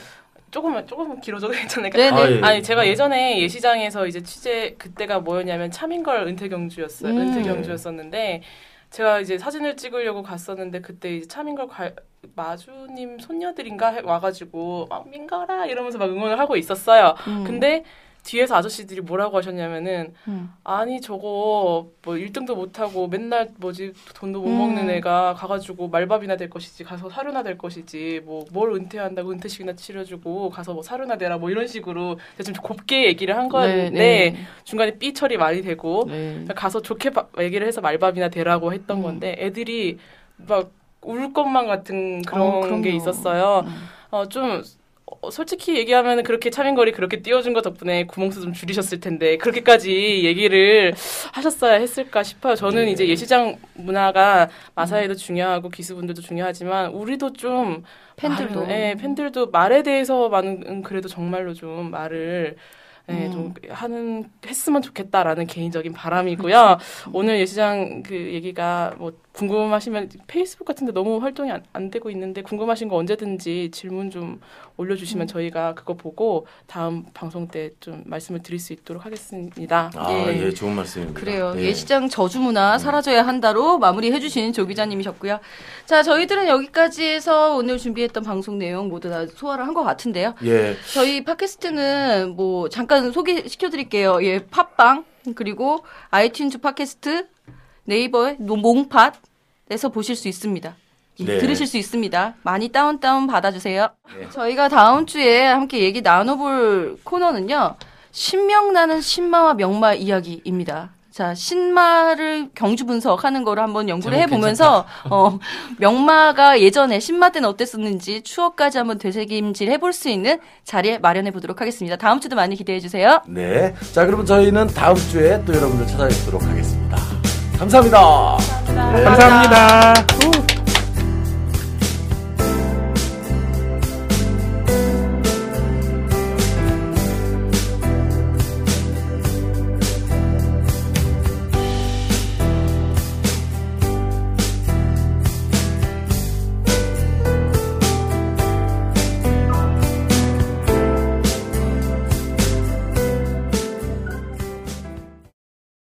조금만 조금 길어져도 괜찮아요. 그러니까 아, 예. 아니 제가 예전에 예시장에서 이제 취재 그때가 뭐였냐면 차민걸 은퇴 경주였어요. 음. 은퇴 경주였었는데 제가 이제 사진을 찍으려고 갔었는데 그때 이제 차민걸 과, 마주님 손녀들인가 와가지고 막 민걸아 이러면서 막 응원을 하고 있었어요. 음. 근데 뒤에서 아저씨들이 뭐라고 하셨냐면은 음. 아니 저거 뭐 일 등도 못하고 맨날 뭐지 돈도 못 음. 먹는 애가 가가지고 말밥이나 될 것이지 가서 사료나 될 것이지 뭐 뭘 은퇴한다고 은퇴식이나 치려주고 가서 뭐 사료나 대라 뭐 이런 식으로 좀 곱게 얘기를 한 거였는데 네, 네. 중간에 삐 처리 많이 되고 네. 가서 좋게 바, 얘기를 해서 말밥이나 대라고 했던 음. 건데 애들이 막 울 것만 같은 그런, 어, 그런 게 거. 있었어요. 음. 어, 좀 어, 솔직히 얘기하면 그렇게 차민걸이 그렇게 띄워준 것 덕분에 구멍수 좀 줄이셨을 텐데 그렇게까지 얘기를 하셨어야 했을까 싶어요. 저는 네. 이제 예시장 문화가 마사에도 음. 중요하고 기수분들도 중요하지만 우리도 좀 팬들도 아, 네, 팬들도 말에 대해서만은 그래도 정말로 좀 말을 네, 음. 좀 하는 했으면 좋겠다라는 개인적인 바람이고요. 그치. 오늘 예시장 그 얘기가 뭐 궁금하시면 페이스북 같은데 너무 활동이 안, 안 되고 있는데 궁금하신 거 언제든지 질문 좀 올려주시면 음. 저희가 그거 보고 다음 방송 때 좀 말씀을 드릴 수 있도록 하겠습니다. 아, 예, 예 좋은 말씀입니다. 그래요. 예. 예시장 저주 문화 사라져야 한다로 마무리해 주신 조 기자님이셨고요. 자, 저희들은 여기까지 해서 오늘 준비했던 방송 내용 모두 다 소화를 한 것 같은데요. 예. 저희 팟캐스트는 뭐 잠깐 소개시켜드릴게요. 예, 팟빵 그리고 아이튠즈 팟캐스트 네이버의 몽팟에서 보실 수 있습니다. 네. 들으실 수 있습니다. 많이 다운 다운 받아주세요. 네. 저희가 다음 주에 함께 얘기 나눠볼 코너는요. 신명나는 신마와 명마 이야기입니다. 자, 신마를 경주 분석하는 거를 한번 연구를 해보면서 어, 명마가 예전에 신마 때는 어땠었는지 추억까지 한번 되새김질 해볼 수 있는 자리에 마련해 보도록 하겠습니다. 다음 주도 많이 기대해 주세요. 네. 자, 그러면 저희는 다음 주에 또 여러분들 찾아뵙도록 하겠습니다. 감사합니다. 감사합니다. 감사합니다. 감사합니다.